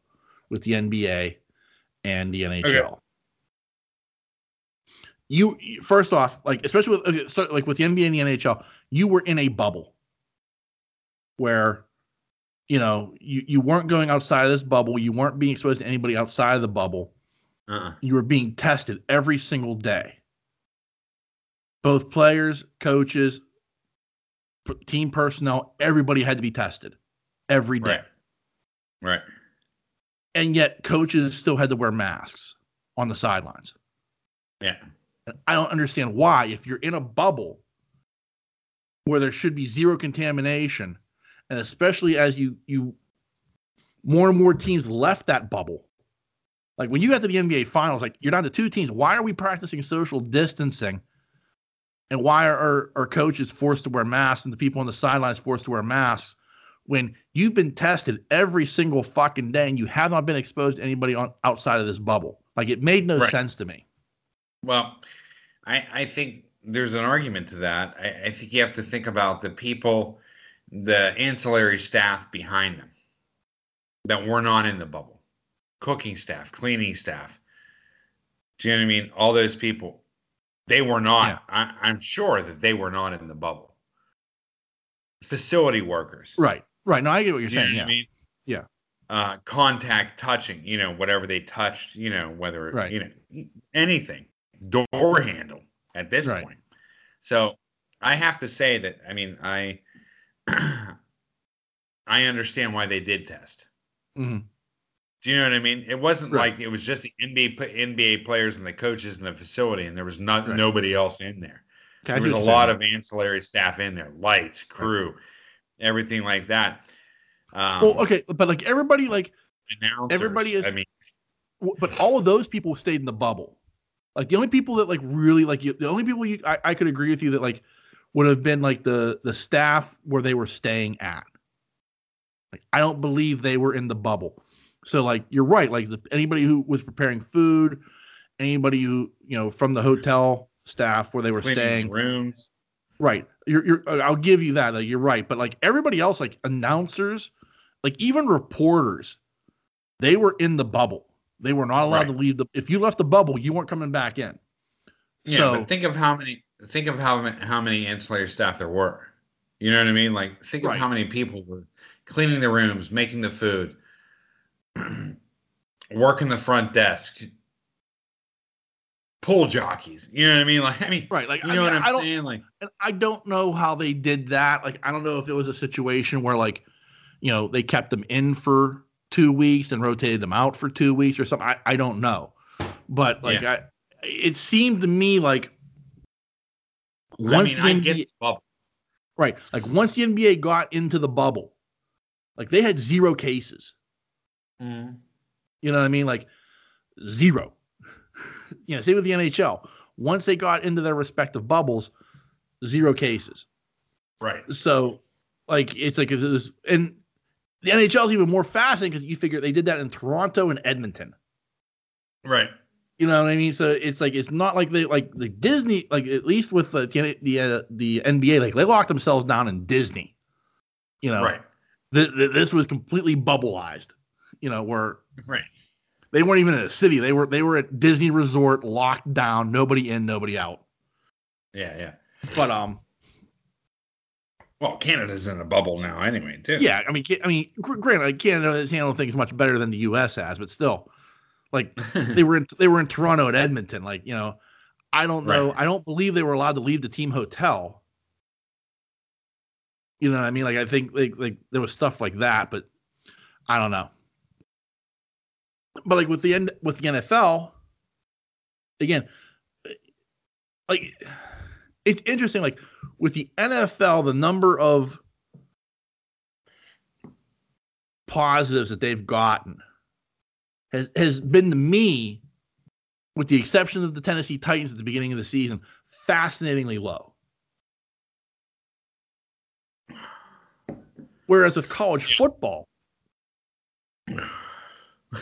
with the N B A and the N H L. Okay. You first off, like especially with okay, so like with the N B A and the N H L, you were in a bubble where you know you, you weren't going outside of this bubble. You weren't being exposed to anybody outside of the bubble. Uh-uh. You were being tested every single day. Both players, coaches, p- team personnel, everybody had to be tested every day. Right. Right. And yet coaches still had to wear masks on the sidelines. Yeah. And I don't understand why, if you're in a bubble where there should be zero contamination, and especially as you, you more and more teams left that bubble. Like when you got to the N B A finals, like you're down to two teams. Why are we practicing social distancing? And why are our coaches forced to wear masks and the people on the sidelines forced to wear masks when you've been tested every single fucking day and you have not been exposed to anybody on outside of this bubble? Like it made no right. sense to me. Well, I, I think there's an argument to that. I, I think you have to think about the people, the ancillary staff behind them that were not in the bubble. Cooking staff, cleaning staff. Do you know what I mean? All those people, they were not, yeah. I, I'm sure that they were not in the bubble. Facility workers. Right, right. No, I get what you're Do saying. You know yeah. What I mean? Yeah. Uh, contact touching, you know, whatever they touched, you know, whether, right. you know, anything. Door handle at this right. point. So I have to say that, I mean, I, I understand why they did test. Mm-hmm. Do you know what I mean? It wasn't right. like it was just the N B A N B A players and the coaches and the facility, and there was not right. nobody else in there. Okay, there was a lot of ancillary staff in there, lights, crew, right. everything like that. Um, well, okay, but like everybody, like everybody is. I mean, but all of those people stayed in the bubble. Like the only people that like really like you, the only people you I, I could agree with you that like would have been like the the staff where they were staying at. Like I don't believe they were in the bubble. So, like, you're right. Like, the, anybody who was preparing food, anybody who, you know, from the hotel staff where they were staying. Rooms. Right. You're, you're, I'll give you that. Like, you're right. But, like, everybody else, like, announcers, like, even reporters, they were in the bubble. They were not allowed right. to leave. the. If you left the bubble, you weren't coming back in. Yeah, so, but think of how many think of how, how many ancillary staff there were. You know what I mean? Like, think right. of how many people were cleaning the rooms, making the food. Working the front desk, pool jockeys. You know what I mean? Like, I mean, right? Like, you know I mean, what I'm I saying? Like, I don't know how they did that. Like, I don't know if it was a situation where, like, you know, they kept them in for two weeks and rotated them out for two weeks or something. I, I don't know, but like, yeah. I, it seemed to me like once I mean, the N B A, I get the bubble. Right, like once the N B A got into the bubble, like they had zero cases. Mm. You know what I mean? Like zero. You know, same with the N H L. Once they got into their respective bubbles, zero cases. Right. So, like, it's like, it was, and the N H L is even more fascinating because you figure they did that in Toronto and Edmonton. Right. You know what I mean? So it's like, it's not like they, like the Disney, like at least with the the, uh, the N B A, like they locked themselves down in Disney. You know, right. Th- th- this was completely bubbleized. You know, were right. They weren't even in a city. They were they were at Disney Resort, locked down, nobody in, nobody out. Yeah, yeah. But um, well, Canada's in a bubble now, anyway, too. Yeah, I mean, I mean, granted, Canada has handled things much better than the U S has, but still, like they were in, they were in Toronto and Edmonton. Like, you know, I don't know, right. I don't believe they were allowed to leave the team hotel. You know what I mean? Like, I think like like there was stuff like that, but I don't know. But like with the end with the N F L, again, like it's interesting. Like with the N F L, the number of positives that they've gotten has has been to me, with the exception of the Tennessee Titans at the beginning of the season, fascinatingly low. Whereas with college football.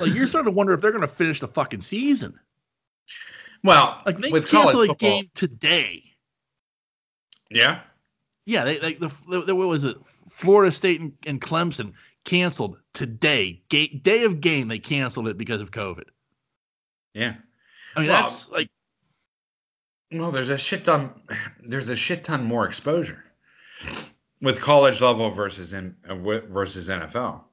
Like you're starting to wonder if they're going to finish the fucking season. Well, like they with canceled a game today. Yeah. Yeah. They like the, the what was it? Florida State and, and Clemson canceled today. Ga- day of game they canceled it because of COVID. Yeah. I mean well, that's like. Well, there's a shit ton. There's a shit ton more exposure with college level versus in versus N F L.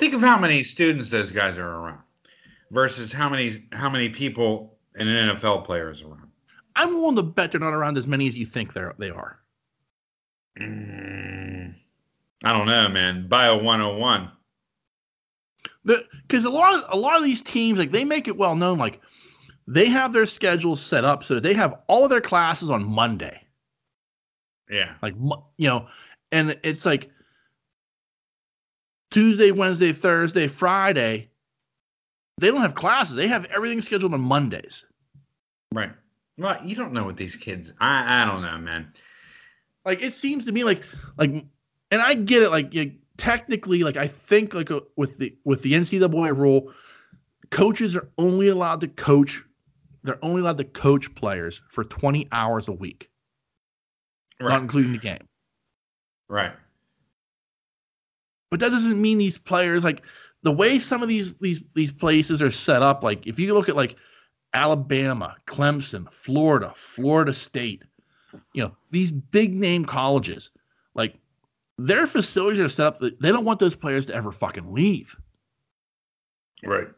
Think of how many students those guys are around versus how many how many people an N F L player is around. I'm willing to bet they're not around as many as you think they they are. Mm, I don't know, man. Bio one oh one. Because a lot of a lot of these teams, like, they make it well known, like, they have their schedules set up so that they have all of their classes on Monday. Yeah. Like, you know, and it's like Tuesday, Wednesday, Thursday, Friday. They don't have classes. They have everything scheduled on Mondays. Right. Well, you don't know what these kids. I I don't know, man. Like, it seems to me like like, and I get it. Like, you, technically, like I think like a, with the with the N C double A rule, coaches are only allowed to coach. They're only allowed to coach players for twenty hours a week, right, not including the game. Right. But that doesn't mean these players, like the way some of these these these places are set up. Like, if you look at like Alabama, Clemson, Florida, Florida State, you know, these big name colleges, like their facilities are set up that they don't want those players to ever fucking leave. Right.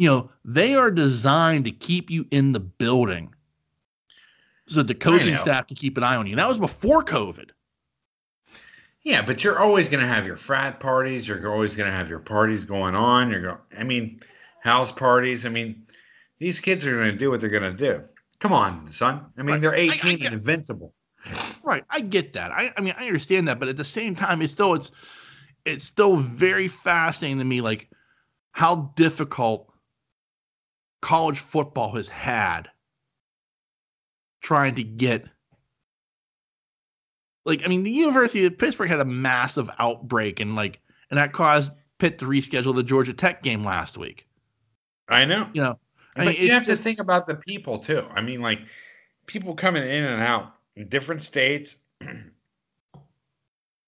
You know, they are designed to keep you in the building so the coaching staff can keep an eye on you. And that was before COVID. Yeah, but you're always going to have your frat parties. You're always going to have your parties going on. You're going, I mean, house parties. I mean, these kids are going to do what they're going to do. Come on, son. I mean, right. They're eighteen I, I get, and invincible. Right. I get that. I, I mean, I understand that. But at the same time, it's still it's it's still very fascinating to me, like, how difficult college football has had trying to get – like, I mean, the University of Pittsburgh had a massive outbreak, and, like, and that caused Pitt to reschedule the Georgia Tech game last week. I know. You know. But I mean, you have just, to think about the people, too. I mean, like, people coming in and out in different states,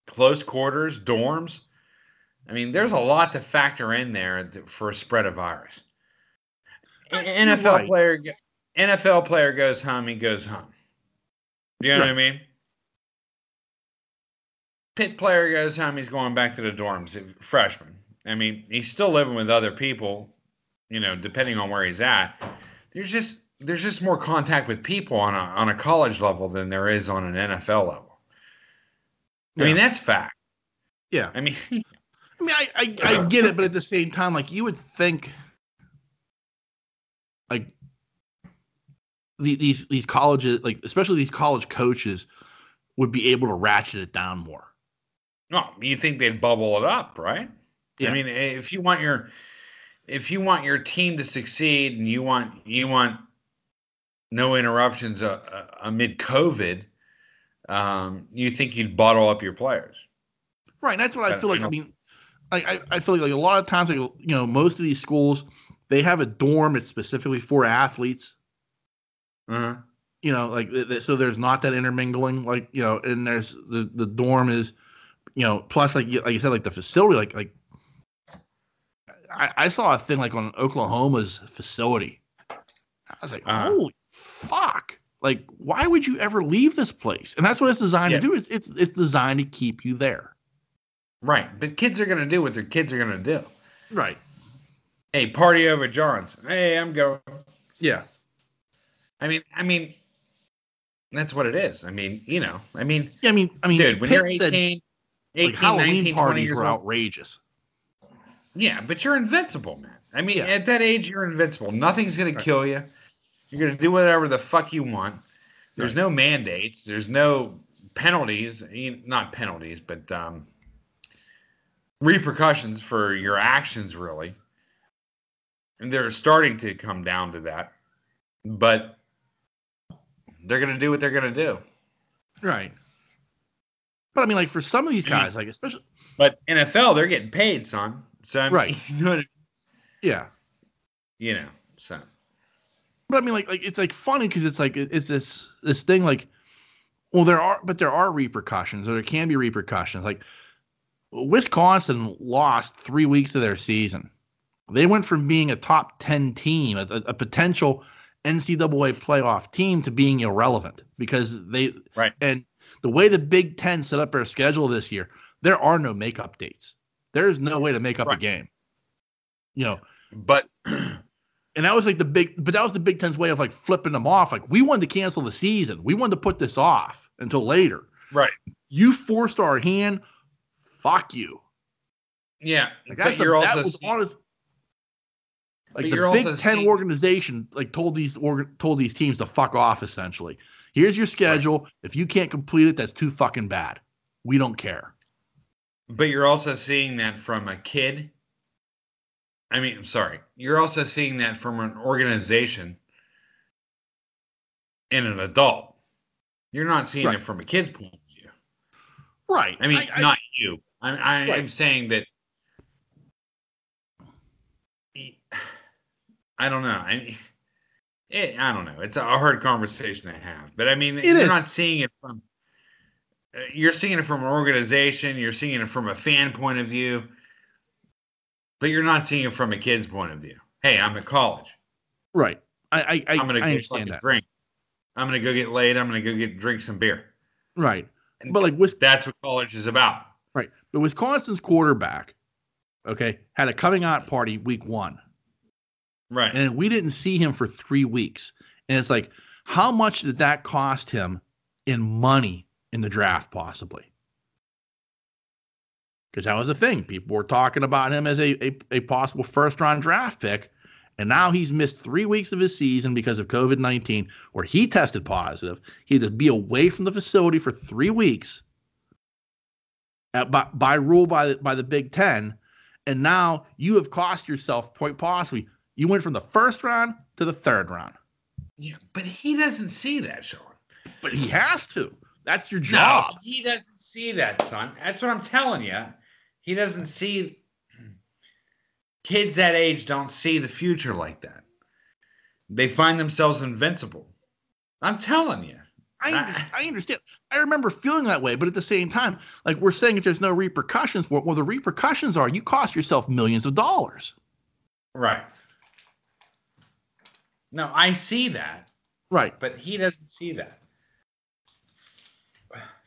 close quarters, dorms. I mean, there's a lot to factor in there for a spread of virus. N F L right. player N F L player goes home, he goes home. Do you know right. what I mean? Pitt player goes home, he's going back to the dorms, freshman. I mean, he's still living with other people. You know, depending on where he's at, there's just there's just more contact with people on a on a college level than there is on an N F L level. I yeah. mean, that's fact. Yeah. I mean, I mean, I, I, I get it, but at the same time, like, you would think, like, the, these these colleges, like especially these college coaches, would be able to ratchet it down more. No, oh, you think they'd bubble it up, right? Yeah. I mean, if you want your If you want your team to succeed and you want you want no interruptions uh, uh, amid COVID, um, you think you'd bottle up your players, right? And that's what I feel like. I mean, I I feel like a lot of times, like, you know, most of these schools, they have a dorm that's specifically for athletes. Uh-huh. You know, like th- th- so there's not that intermingling, like, you know, and there's the, the dorm is, you know, plus like like you said, like the facility, like like. I, I saw a thing like on Oklahoma's facility. I was like, uh, holy fuck. Like, why would you ever leave this place? And that's what it's designed yeah. to do. It's, it's it's designed to keep you there. Right. But kids are going to do what their kids are going to do. Right. Hey, party over John's. Hey, I'm going. Yeah. I mean, I mean, that's what it is. I mean, you know, I mean. Yeah, I mean, I mean, dude, when Pitt you're eighteen, said, eighteen, like, Halloween nineteen, parties twenty were old. Outrageous. Yeah, but you're invincible, man. I mean, yeah. at that age, you're invincible. Nothing's going to kill you. You're going to do whatever the fuck you want. There's right. no mandates. There's no penalties. Not penalties, but um, repercussions for your actions, really. And they're starting to come down to that. But they're going to do what they're going to do. Right. But, I mean, like, for some of these guys, like, especially... But N F L, they're getting paid, son. So I mean, right. You know what I mean? Yeah. You know, so. But I mean, like, like it's like funny because it's like it's this this thing like, well, there are, but there are repercussions, or there can be repercussions. Like, Wisconsin lost three weeks of their season. They went from being a top ten team, a, a potential N C double A playoff team, to being irrelevant because they right. And the way the Big Ten set up their schedule this year, there are no makeup dates. There is no way to make up right. a game, you know. But and that was like the big, but that was the Big Ten's way of like flipping them off. Like, we wanted to cancel the season, we wanted to put this off until later. Right. You forced our hand. Fuck you. Yeah. Like, that's the, that also, was honest. Like the Big Ten seen... organization, like told these org, told these teams to fuck off. Essentially, here's your schedule. Right. If you can't complete it, that's too fucking bad. We don't care. But you're also seeing that from a kid. I mean, I'm sorry. You're also seeing that from an organization and an adult. You're not seeing right. it from a kid's point of view. Right. I mean, I, not I, you. I, I, right. I'm saying that. I don't know. I mean, it, I don't know. It's a hard conversation to have. But I mean, it you're is. not seeing it from. You're seeing it from an organization. You're seeing it from a fan point of view. But you're not seeing it from a kid's point of view. Hey, I'm at college. Right. I, I, I'm gonna I understand that. Drink. I'm going to go get laid. I'm going to go get drink some beer. Right. And but like with, that's what college is about. Right. But Wisconsin's quarterback, okay, had a coming out party week one. Right. And we didn't see him for three weeks. And it's like, how much did that cost him in money? In the draft, possibly. Because that was the thing. People were talking about him as a, a, a possible first-round draft pick, and now he's missed three weeks of his season because of COVID nineteen, where he tested positive. He had to be away from the facility for three weeks at, by, by rule by the, by the Big Ten, and now you have cost yourself quite possibly. You went from the first round to the third round. Yeah, but he doesn't see that, Sean. But he has to. That's your job. No, he doesn't see that, son. That's what I'm telling you. He doesn't see – kids that age don't see the future like that. They find themselves invincible. I'm telling you. I, I, I understand. I remember feeling that way, but at the same time, like we're saying if there's no repercussions for it, well, the repercussions are you cost yourself millions of dollars. Right. No, I see that. Right. But he doesn't see that.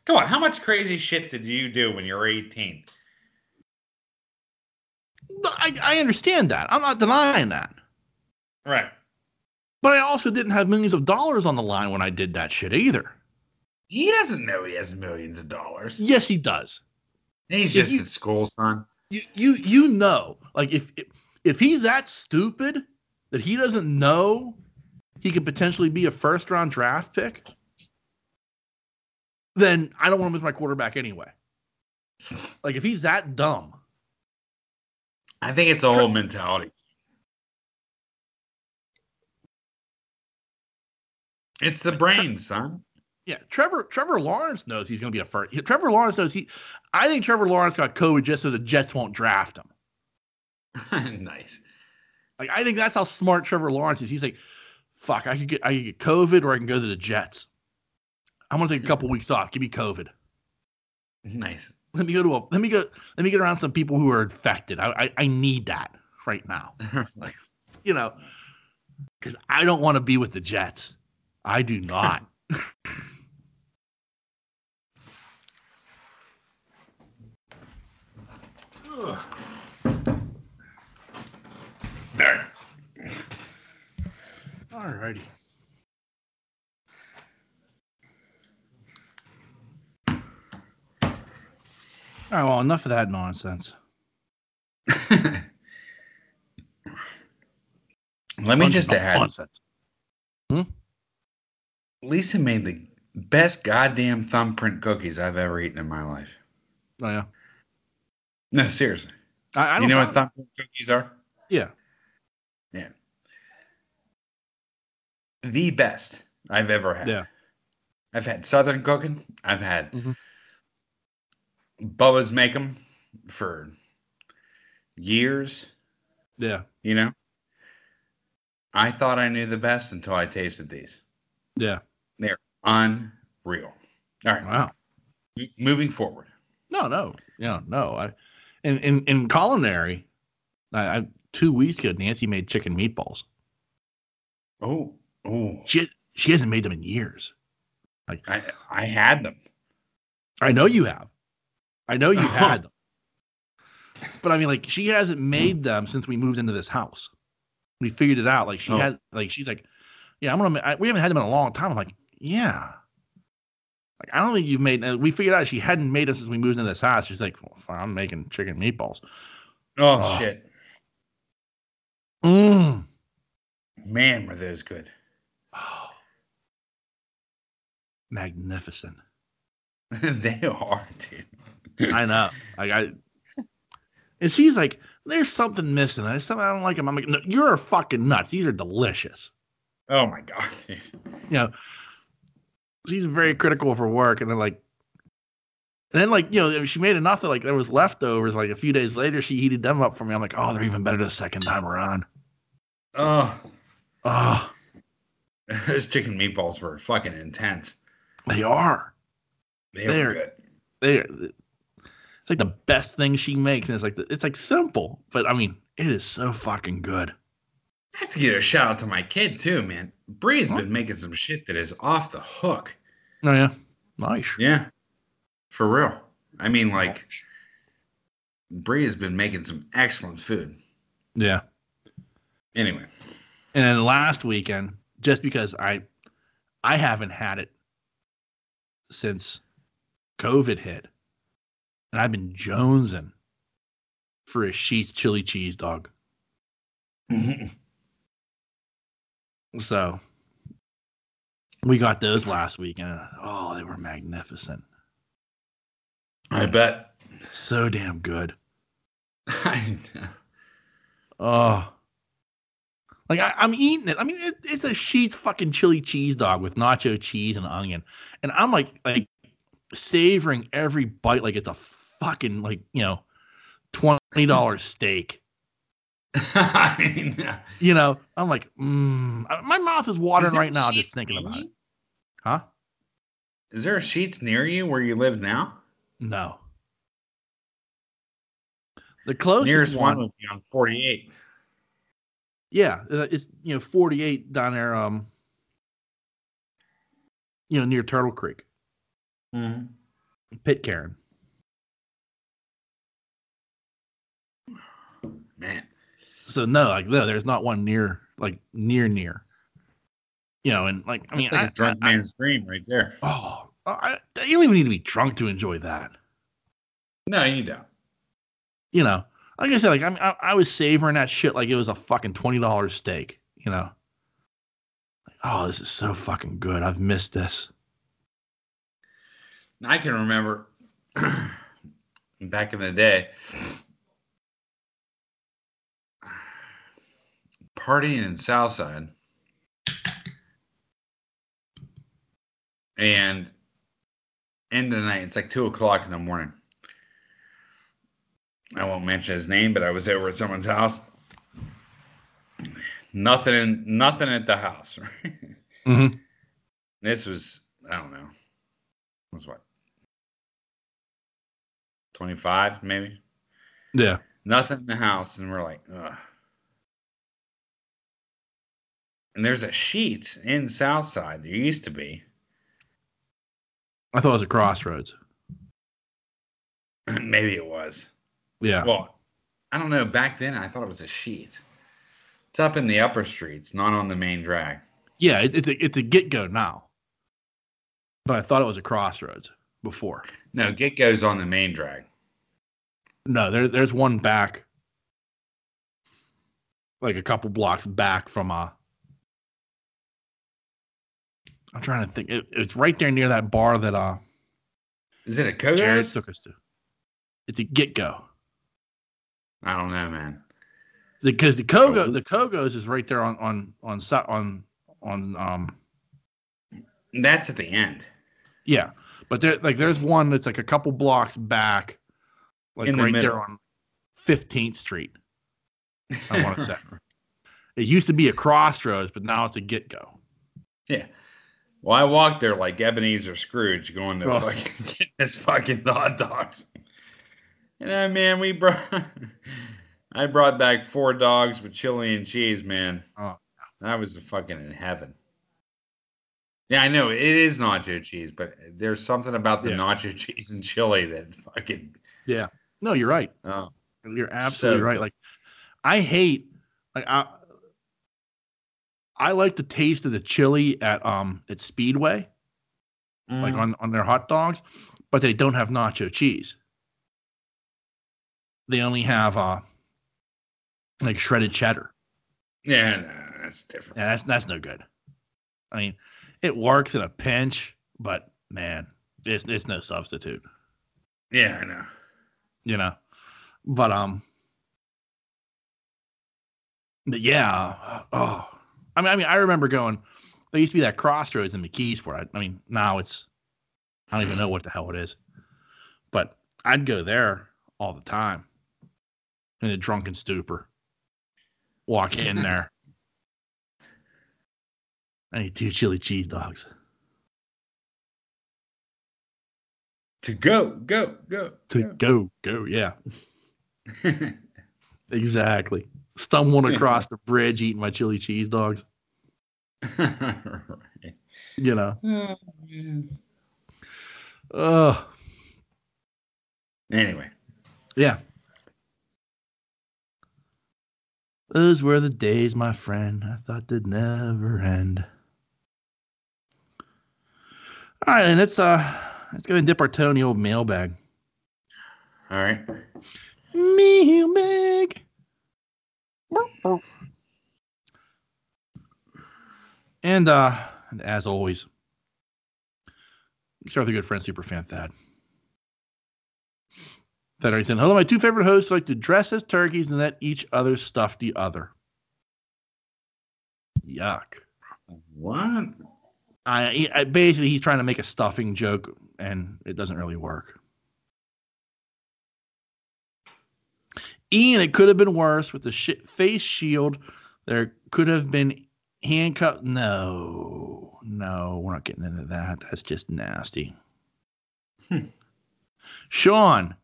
Come on, how much crazy shit did you do when you were eighteen? I, I understand that. I'm not denying that. Right. But I also didn't have millions of dollars on the line when I did that shit either. He doesn't know he has millions of dollars. Yes, he does. He's just at school, son. You you you know, like if if he's that stupid that he doesn't know he could potentially be a first round draft pick. Then I don't want to miss my quarterback anyway. Like, if he's that dumb. I think it's a whole mentality. It's the brain, son. Yeah, Trevor Trevor Lawrence knows he's going to be a first. Trevor Lawrence knows he – I think Trevor Lawrence got COVID just so the Jets won't draft him. Nice. Like, I think that's how smart Trevor Lawrence is. He's like, fuck, I could get, I could get COVID or I can go to the Jets. I'm gonna take a couple weeks off. Give me COVID. Nice. Let me go to a. Let me go. Let me get around some people who are infected. I I, I need that right now. Like, you know, because I don't want to be with the Jets. I do not. All righty. All right, well, enough of that nonsense. Let me just add. Nonsense. Hmm? Lisa made the best goddamn thumbprint cookies I've ever eaten in my life. Oh, yeah? No, seriously. I, I don't you know what thumbprint cookies are? Yeah. Yeah. The best I've ever had. Yeah. I've had Southern cooking. I've had... Mm-hmm. Bubba's make them for years. Yeah. You know? I thought I knew the best until I tasted these. Yeah. They're unreal. All right. Wow. M- moving forward. No, no. Yeah, no. I, in, in, in culinary, I, I, two weeks ago, Nancy made chicken meatballs. Oh. Oh. She, she hasn't made them in years. Like, I, I had them. I know you have. I know you had them. but I mean, like, she hasn't made them since we moved into this house. We figured it out. Like she oh. had, like, she's like, yeah, I'm gonna. I, we haven't had them in a long time. I'm like, yeah. Like, I don't think you've made. We figured out she hadn't made them since we moved into this house. She's like, well, I'm making chicken meatballs. Oh, oh. shit. Mmm. Man, were those good. Oh. Magnificent. They are, dude. I know. Like I. And she's like, there's something missing. I said, I don't like them. I'm like, no, you're fucking nuts. These are delicious. Oh, my God. You know, she's very critical of her work. And then, like, and then, like, you know, she made enough that, like, there was leftovers. Like, a few days later, she heated them up for me. I'm like, oh, they're even better the second time around. Oh. Oh. Those chicken meatballs were fucking intense. They are. They They're, are good. They are. It's like the best thing she makes, and it's like the, it's like simple, but I mean, it is so fucking good. I have to give a shout out to my kid too, man. Bree's huh? been making some shit that is off the hook. Oh yeah, nice. Yeah, for real. I mean, like, Bree has been making some excellent food. Yeah. Anyway, and then last weekend, just because I, I haven't had it since COVID hit. And I've been jonesing for a Sheetz chili cheese dog. Mm-hmm. So we got those last week, and oh, they were magnificent. I and bet. So damn good. I know. Oh. Like, I, I'm eating it. I mean, it, it's a Sheetz fucking chili cheese dog with nacho cheese and onion. And I'm like, like, savoring every bite like it's a fucking, like, you know, twenty dollars steak. I mean, yeah. You know, I'm like, mm. my mouth is watering is right now just thinking about it. Huh? Is there a Sheetz near you where you live now? No. The closest nearest one, one would be on forty-eight. Yeah, it's, you know, forty-eight down there, um, you know, near Turtle Creek. Mm-hmm. Pitt, Karen. Man. So no, like no, there's not one near, like near, near. You know, and like I mean, like I, a drunk I, man's I, dream right there. Oh, I, you don't even need to be drunk to enjoy that. No, you don't. You know, like I said, like I, mean, I, I was savoring that shit like it was a fucking twenty dollars steak. You know. Like, oh, this is so fucking good. I've missed this. I can remember back in the day partying in Southside, and end of the night, it's like two o'clock in the morning. I won't mention his name, but I was over at someone's house. Nothing, nothing at the house. Right? Mm-hmm. This was, I don't know. Was what, twenty-five maybe? Yeah. Nothing in the house, and we're like, ugh. And there's a Sheetz in Southside. There used to be. I thought it was a Crossroads. Maybe it was. Yeah. Well, I don't know. Back then, I thought it was a Sheetz. It's up in the upper streets, not on the main drag. Yeah, it, it's a, it's a get-go now. But I thought it was a Crossroads before. No, Get Go's on the main drag. No, there, there's one back, like a couple blocks back from a. I'm trying to think. It, it's right there near that bar that uh. Is it a Kogo's? Jared took us to. It's a Get Go. I don't know, man. Because the, the Kogo, oh. the Kogo's is right there on on on on on um. That's at the end. Yeah, but there, like, there's one that's like a couple blocks back, like right middle. There on fifteenth Street. I want to say it used to be a Crossroads, but now it's a Get Go. Yeah. Well, I walked there like Ebenezer Scrooge, going to oh. fucking get this fucking hot dogs. And I, man, we brought, I brought back four dogs with chili and cheese, man. Oh, I was fucking in heaven. Yeah, I know it is nacho cheese, but there's something about the yeah. nacho cheese and chili that fucking. Yeah. No, you're right. Oh, You're absolutely so, right. Like, I hate like I I like the taste of the chili at um at Speedway, mm. like on, on their hot dogs, but they don't have nacho cheese. They only have uh like shredded cheddar. Yeah, no, that's different. Yeah, that's that's no good. I mean, it works in a pinch, but man, it's it's no substitute. Yeah, I know. You know, but um, but yeah. Oh, I mean, I mean, I remember going. There used to be that Crossroads in McKees for it. I mean, now it's I don't even know what the hell it is, but I'd go there all the time in a drunken stupor. Walk in there. I need two chili cheese dogs. To go, go, go. To go, go, go yeah. Exactly. Stumbling across the bridge eating my chili cheese dogs. Right. You know. Oh, man. Uh, anyway. Yeah. Those were the days, my friend, I thought they'd never end. All right, and let's, uh, let's go and dip our toe in the old mailbag. All right. Mailbag. And, uh, and as always, we start with a good friend, Superfan Thad. That already said, hello, my two favorite hosts like to dress as turkeys and let each other stuff the other. Yuck. What? I, I basically, he's trying to make a stuffing joke, and it doesn't really work. Ian, it could have been worse with the sh- face shield. There could have been handcuffs. No. No, we're not getting into that. That's just nasty. Hmm. Sean.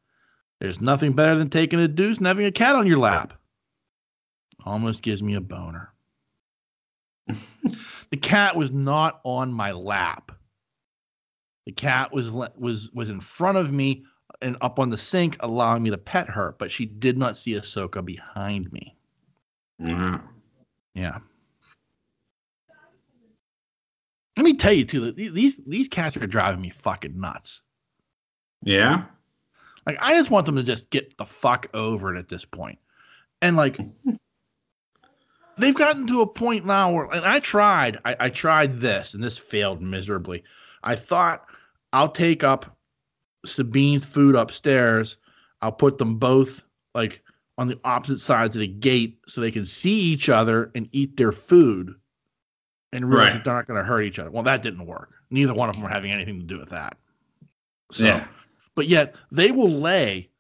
There's nothing better than taking a deuce and having a cat on your lap. Almost gives me a boner. The cat was not on my lap. The cat was was was in front of me and up on the sink, allowing me to pet her, but she did not see Ahsoka behind me. Wow. Yeah. Let me tell you too, these these cats are driving me fucking nuts. Yeah. Like, I just want them to just get the fuck over it at this point. And, like, they've gotten to a point now where, and I tried, I, I tried this, and this failed miserably. I thought I'll take up Sabine's food upstairs. I'll put them both, like, on the opposite sides of the gate so they can see each other and eat their food and realize right. that they're not going to hurt each other. Well, that didn't work. Neither one of them were having anything to do with that. So. Yeah. But yet they will lay,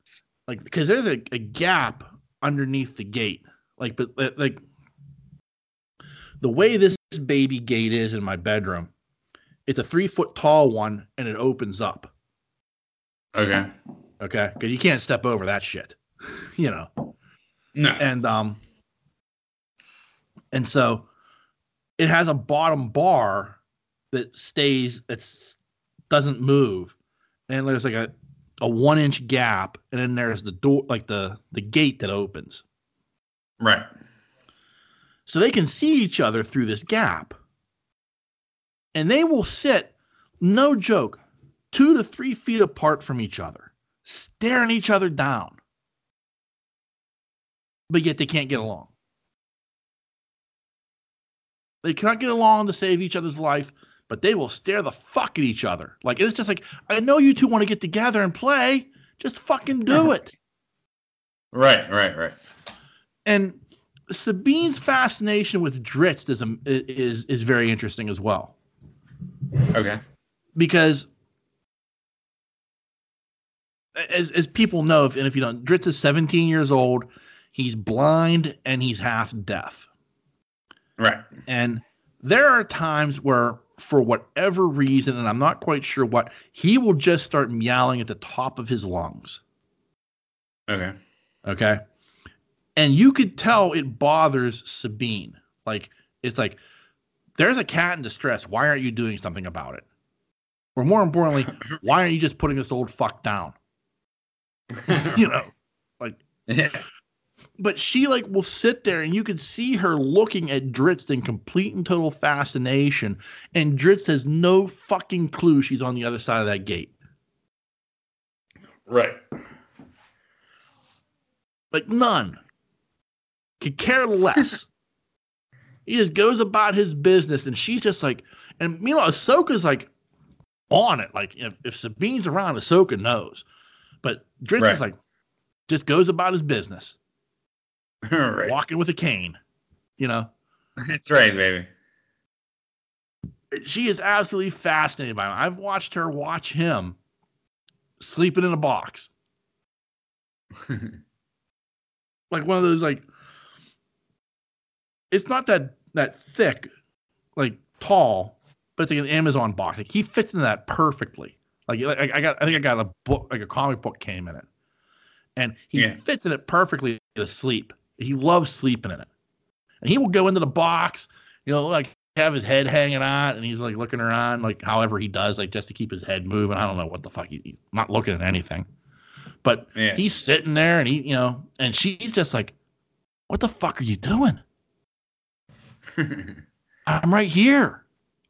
like, because there's a, a gap underneath the gate. Like, but like the way this baby gate is in my bedroom, it's a three foot tall one and it opens up. Okay. Okay. Because you can't step over that shit, you know. No. And um. And so it has a bottom bar that stays. It doesn't move. And there's like a, a one inch gap, and then there's the door, like the, the gate that opens. Right. So they can see each other through this gap. And they will sit, no joke, two to three feet apart from each other, staring each other down. But yet they can't get along. They cannot get along to save each other's life. But they will stare the fuck at each other. Like, it's just like, I know you two want to get together and play. Just fucking do it. Right, right, right. And Sabine's fascination with Dritz is a, is is very interesting as well. Okay. Because as as people know, if, and if you don't, Dritz is seventeen years old. He's blind and he's half deaf. Right. And there are times where, for whatever reason, and I'm not quite sure what, he will just start meowing at the top of his lungs. Okay. Okay. And you could tell it bothers Sabine. Like, it's like, there's a cat in distress. Why aren't you doing something about it? Or more importantly, why aren't you just putting this old fuck down? You know, like, Yeah. But she like will sit there and you can see her looking at Dritz in complete and total fascination. And Dritz has no fucking clue she's on the other side of that gate. Right. Like none. Could care less. He just goes about his business and she's just like, and meanwhile, Ahsoka's like on it. Like if, if Sabine's around, Ahsoka knows. But Dritz right. is like, just goes about his business. Right. Walking with a cane, you know. That's right, baby. She is absolutely fascinated by him. I've watched her watch him sleeping in a box, like one of those like. It's not that that thick, like tall, but it's like an Amazon box. Like he fits into that perfectly. Like, like I got, I think I got a book, like a comic book came in it, and he yeah. fits in it perfectly to sleep. He loves sleeping in it. And he will go into the box, you know, like have his head hanging out and he's like looking around, like however he does, like just to keep his head moving. I don't know what the fuck. He, he's not looking at anything. But yeah. he's sitting there and he, you know, and she's just like, what the fuck are you doing? I'm right here.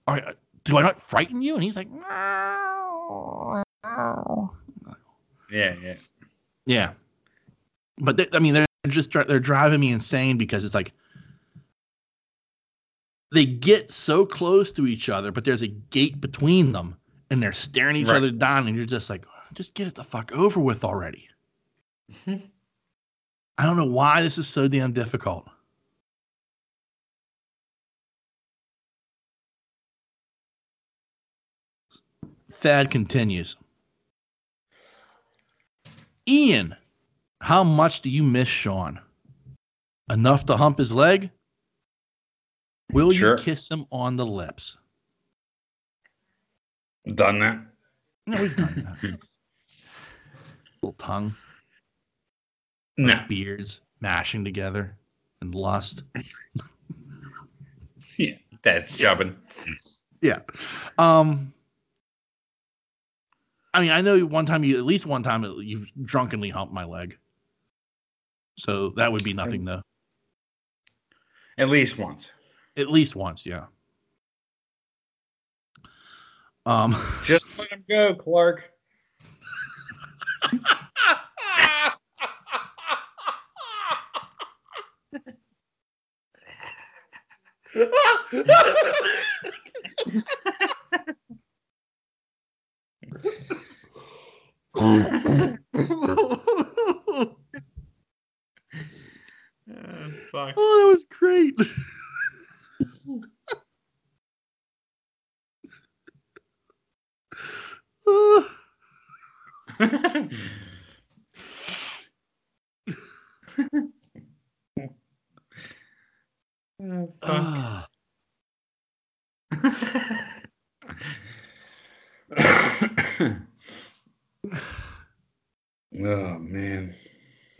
Are, do I not frighten you? And he's like, no. Yeah, yeah. Yeah. But they, I mean, they're just they're driving me insane because it's like they get so close to each other, but there's a gate between them, and they're staring each right. other down, and you're just like, just get it the fuck over with already. I don't know why this is so damn difficult. Thad continues. Ian. How much do you miss Sean? Enough to hump his leg? Will sure. you kiss him on the lips? Done that. No, we've done that. Little tongue. No. Like beards mashing together and lust. Yeah, that's jobbing. Yeah. Um... I mean, I know one time you, at least one time you've drunkenly humped my leg. So that would be nothing, though. At least once. At least once, yeah. Um, Just let him go, Clark. Oh, fuck. Oh, that was great. Oh, fuck. Oh, man.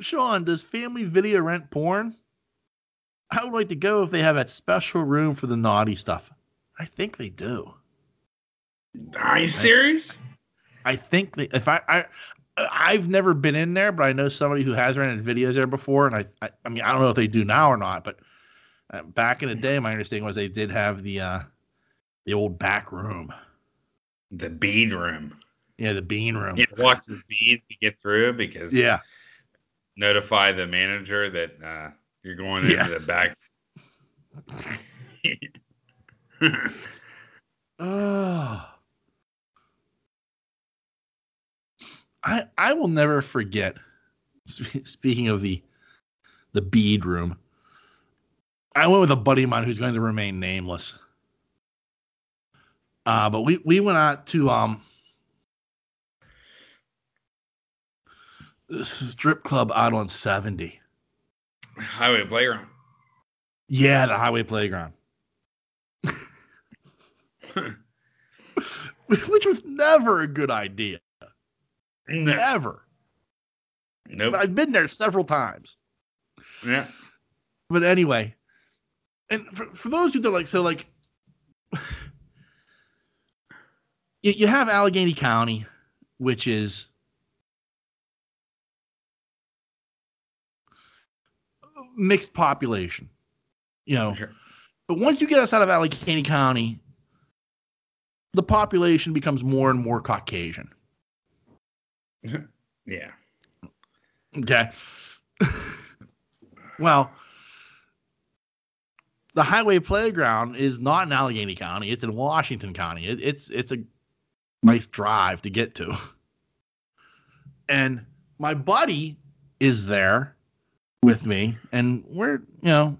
Sean, does Family Video rent porn? I would like to go if they have that special room for the naughty stuff. I think they do. Are you serious? I, I think they, if I, I, I've never been in there, but I know somebody who has rented videos there before. And I, I, I mean, I don't know if they do now or not, but back in the day, my understanding was they did have the, uh, the old back room. The bead room. Yeah, the bean room. You walk through the beans to get through because yeah. notify the manager that uh, you're going yeah. into the back. Oh. I I will never forget. Speaking of the the bead room, I went with a buddy of mine who's going to remain nameless. Uh, but we, we went out to um. This is strip club out on seventy. Highway Playground. Yeah, the Highway Playground. Which was never a good idea. No. Never. Nope. But I've been there several times. Yeah. But anyway, and for, for those who don't like, so like, you, you have Allegheny County, which is mixed population, you know. Sure. But once you get outside of Allegheny County, the population becomes more and more Caucasian. Yeah. Okay. Well, the Highway Playground is not in Allegheny County. It's in Washington County. It, it's it's a nice drive to get to. And my buddy is there with me, and we're, you know,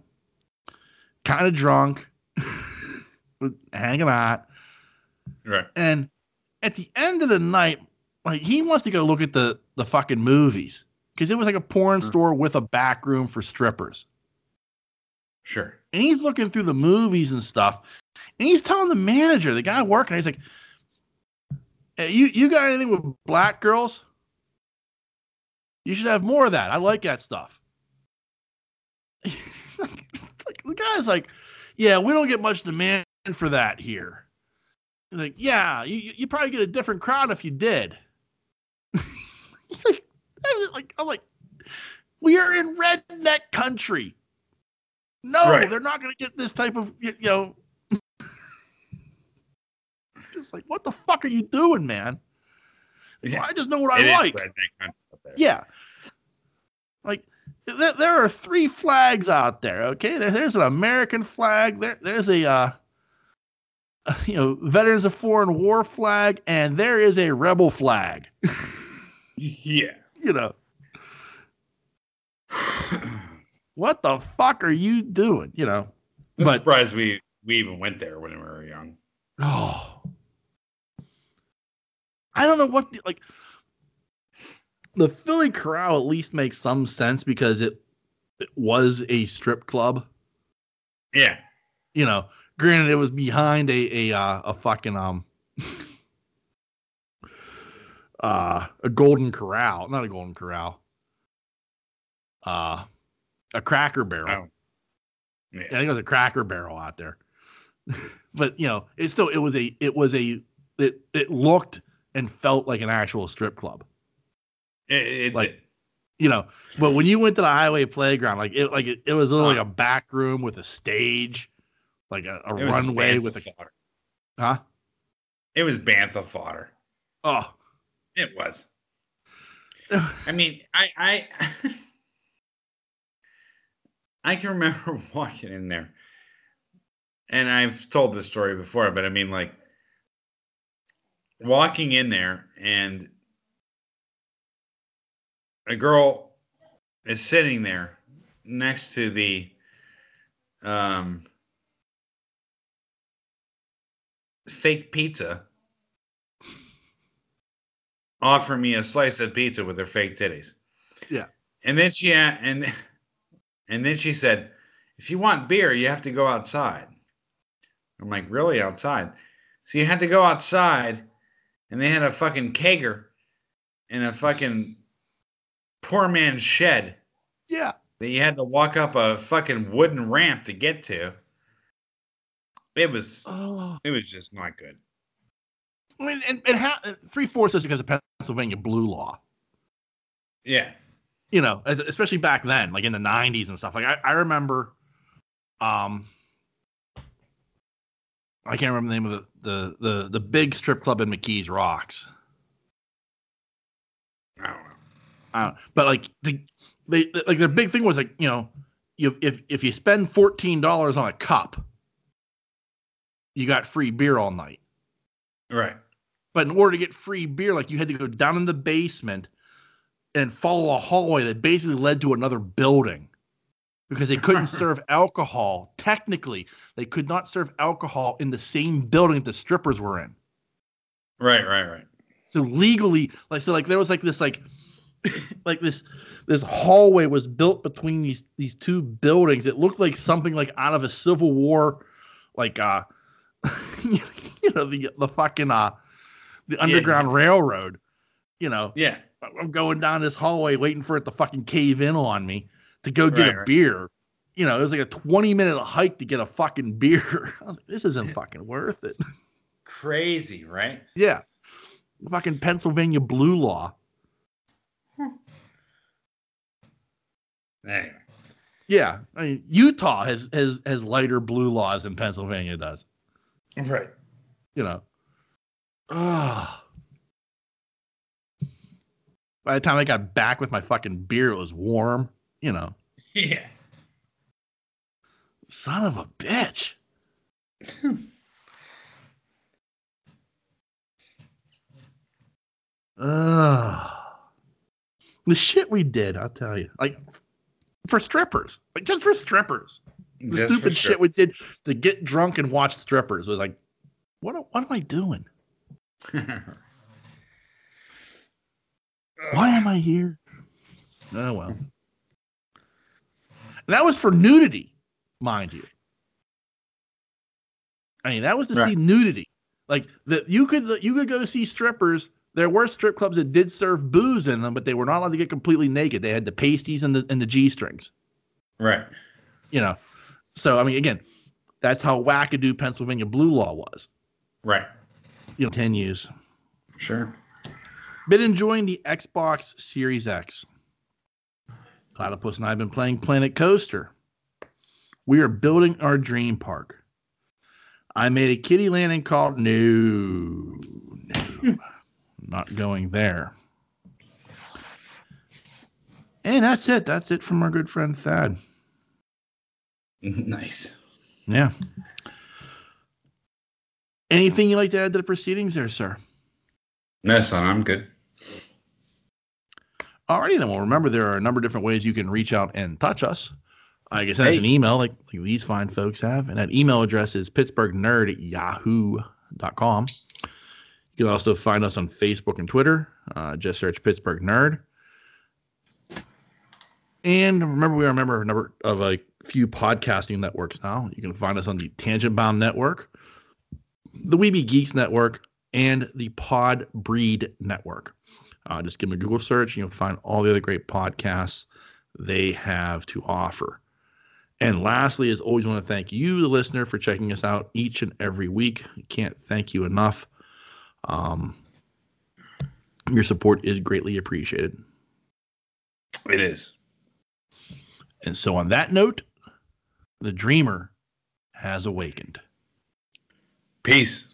kind of drunk, hanging out. Right. And at the end of the night, like, he wants to go look at the, the fucking movies, because it was like a porn sure. store with a back room for strippers. Sure. And he's looking through the movies and stuff, and he's telling the manager, the guy working, he's like, hey, you, you got anything with black girls? You should have more of that. I like that stuff. The guy's like, yeah, we don't get much demand for that here. He's like, yeah, you you probably get a different crowd if you did. He's like, like, I'm like, we are in redneck country. No, right. They're not going to get this type of, you know. Just like, what the fuck are you doing, man? Yeah. Well, I just know what it I like. Yeah. Like, th- there are three flags out there, okay? There, there's an American flag. There, there's a, uh, you know, Veterans of Foreign War flag, and there is a rebel flag. Yeah. You know. What the fuck are you doing? You know. I'm but, surprised we, we even went there when we were young. Oh. I don't know what, the, like... The Philly Corral at least makes some sense because it, it was a strip club. Yeah. You know, granted, it was behind a a uh, a fucking um uh a Golden Corral, not a Golden Corral. Uh a Cracker Barrel. Oh. Yeah. I think it was a Cracker Barrel out there. But, you know, it still it was a it was a it it looked and felt like an actual strip club. It, it, like, it, you know, but when you went to the Highway Playground, like it, like it, it was literally like a back room with a stage, like a, a runway with a fodder. Huh? It was bantha fodder. Oh, it was. I mean, I, I, I can remember walking in there, and I've told this story before, but I mean, like, walking in there and a girl is sitting there next to the um, fake pizza, offering me a slice of pizza with her fake titties. Yeah. And then she and and then she said, "If you want beer, you have to go outside." I'm like, "Really? Outside?" So you had to go outside, and they had a fucking kegger and a fucking poor man's shed. Yeah. That you had to walk up a fucking wooden ramp to get to. It was oh. It was just not good. I mean, and, and how three-fourths is because of Pennsylvania blue law. Yeah. You know, as, especially back then, like in the nineties and stuff. Like I, I remember um I can't remember the name of the the the, the big strip club in McKees Rocks. I don't know. Uh, but like the, they, the like their big thing was like, you know, you, if if you spend fourteen dollars on a cup, you got free beer all night. Right. But in order to get free beer, like you had to go down in the basement and follow a hallway that basically led to another building because they couldn't serve alcohol. Technically, they could not serve alcohol in the same building that the strippers were in. Right. Right. Right. So legally, like so, like there was like this like. like this this hallway was built between these these two buildings. It looked like something like out of a Civil War, like uh you know, the the fucking uh the yeah, Underground yeah. Railroad, you know. Yeah. I'm going down this hallway waiting for it to fucking cave in on me to go get right, a right. beer. You know, it was like a twenty minute hike to get a fucking beer. I was like, this isn't fucking worth it. Crazy, right? Yeah. Fucking Pennsylvania blue law. Anyway. Yeah, I mean, Utah has has has lighter blue laws than Pennsylvania does. Right. You know. Ah. Oh. By the time I got back with my fucking beer, it was warm. You know. Yeah. Son of a bitch. Ugh. The shit we did, I'll tell you. Like, for strippers. Like, just for strippers. The just stupid strip. shit we did to get drunk and watch strippers was like, what, what am I doing? Why am I here? Oh, well. That was for nudity, mind you. I mean, that was to right. see nudity. Like, the, you could you could go to see strippers. There were strip clubs that did serve booze in them, but they were not allowed to get completely naked. They had the pasties and the and the G-strings. Right. You know. So, I mean, again, that's how wackadoo Pennsylvania blue law was. Right. You know, continues. Sure. Been enjoying the Xbox Series X. Platypus and I have been playing Planet Coaster. We are building our dream park. I made a kiddie landing called no, no, not going there. And that's it. That's it from our good friend Thad. Nice. Yeah. Anything you'd like to add to the proceedings there, sir? No, son, I'm good. All righty then. Well, remember there are a number of different ways you can reach out and touch us. I guess that's hey. an email like, like these fine folks have. And that email address is pittsburgh nerd at yahoo dot com. You can also find us on Facebook and Twitter. Uh, just search Pittsburgh Nerd. And remember, we are a member of a number of a few podcasting networks now. You can find us on the Tangent Bound Network, the Weeby Geeks Network, and the Pod Breed Network. Uh, just give them a Google search, and you'll find all the other great podcasts they have to offer. And lastly, as always, I want to thank you, the listener, for checking us out each and every week. I can't thank you enough. Um, your support is greatly appreciated. It is. And so on that note, the dreamer has awakened. Peace.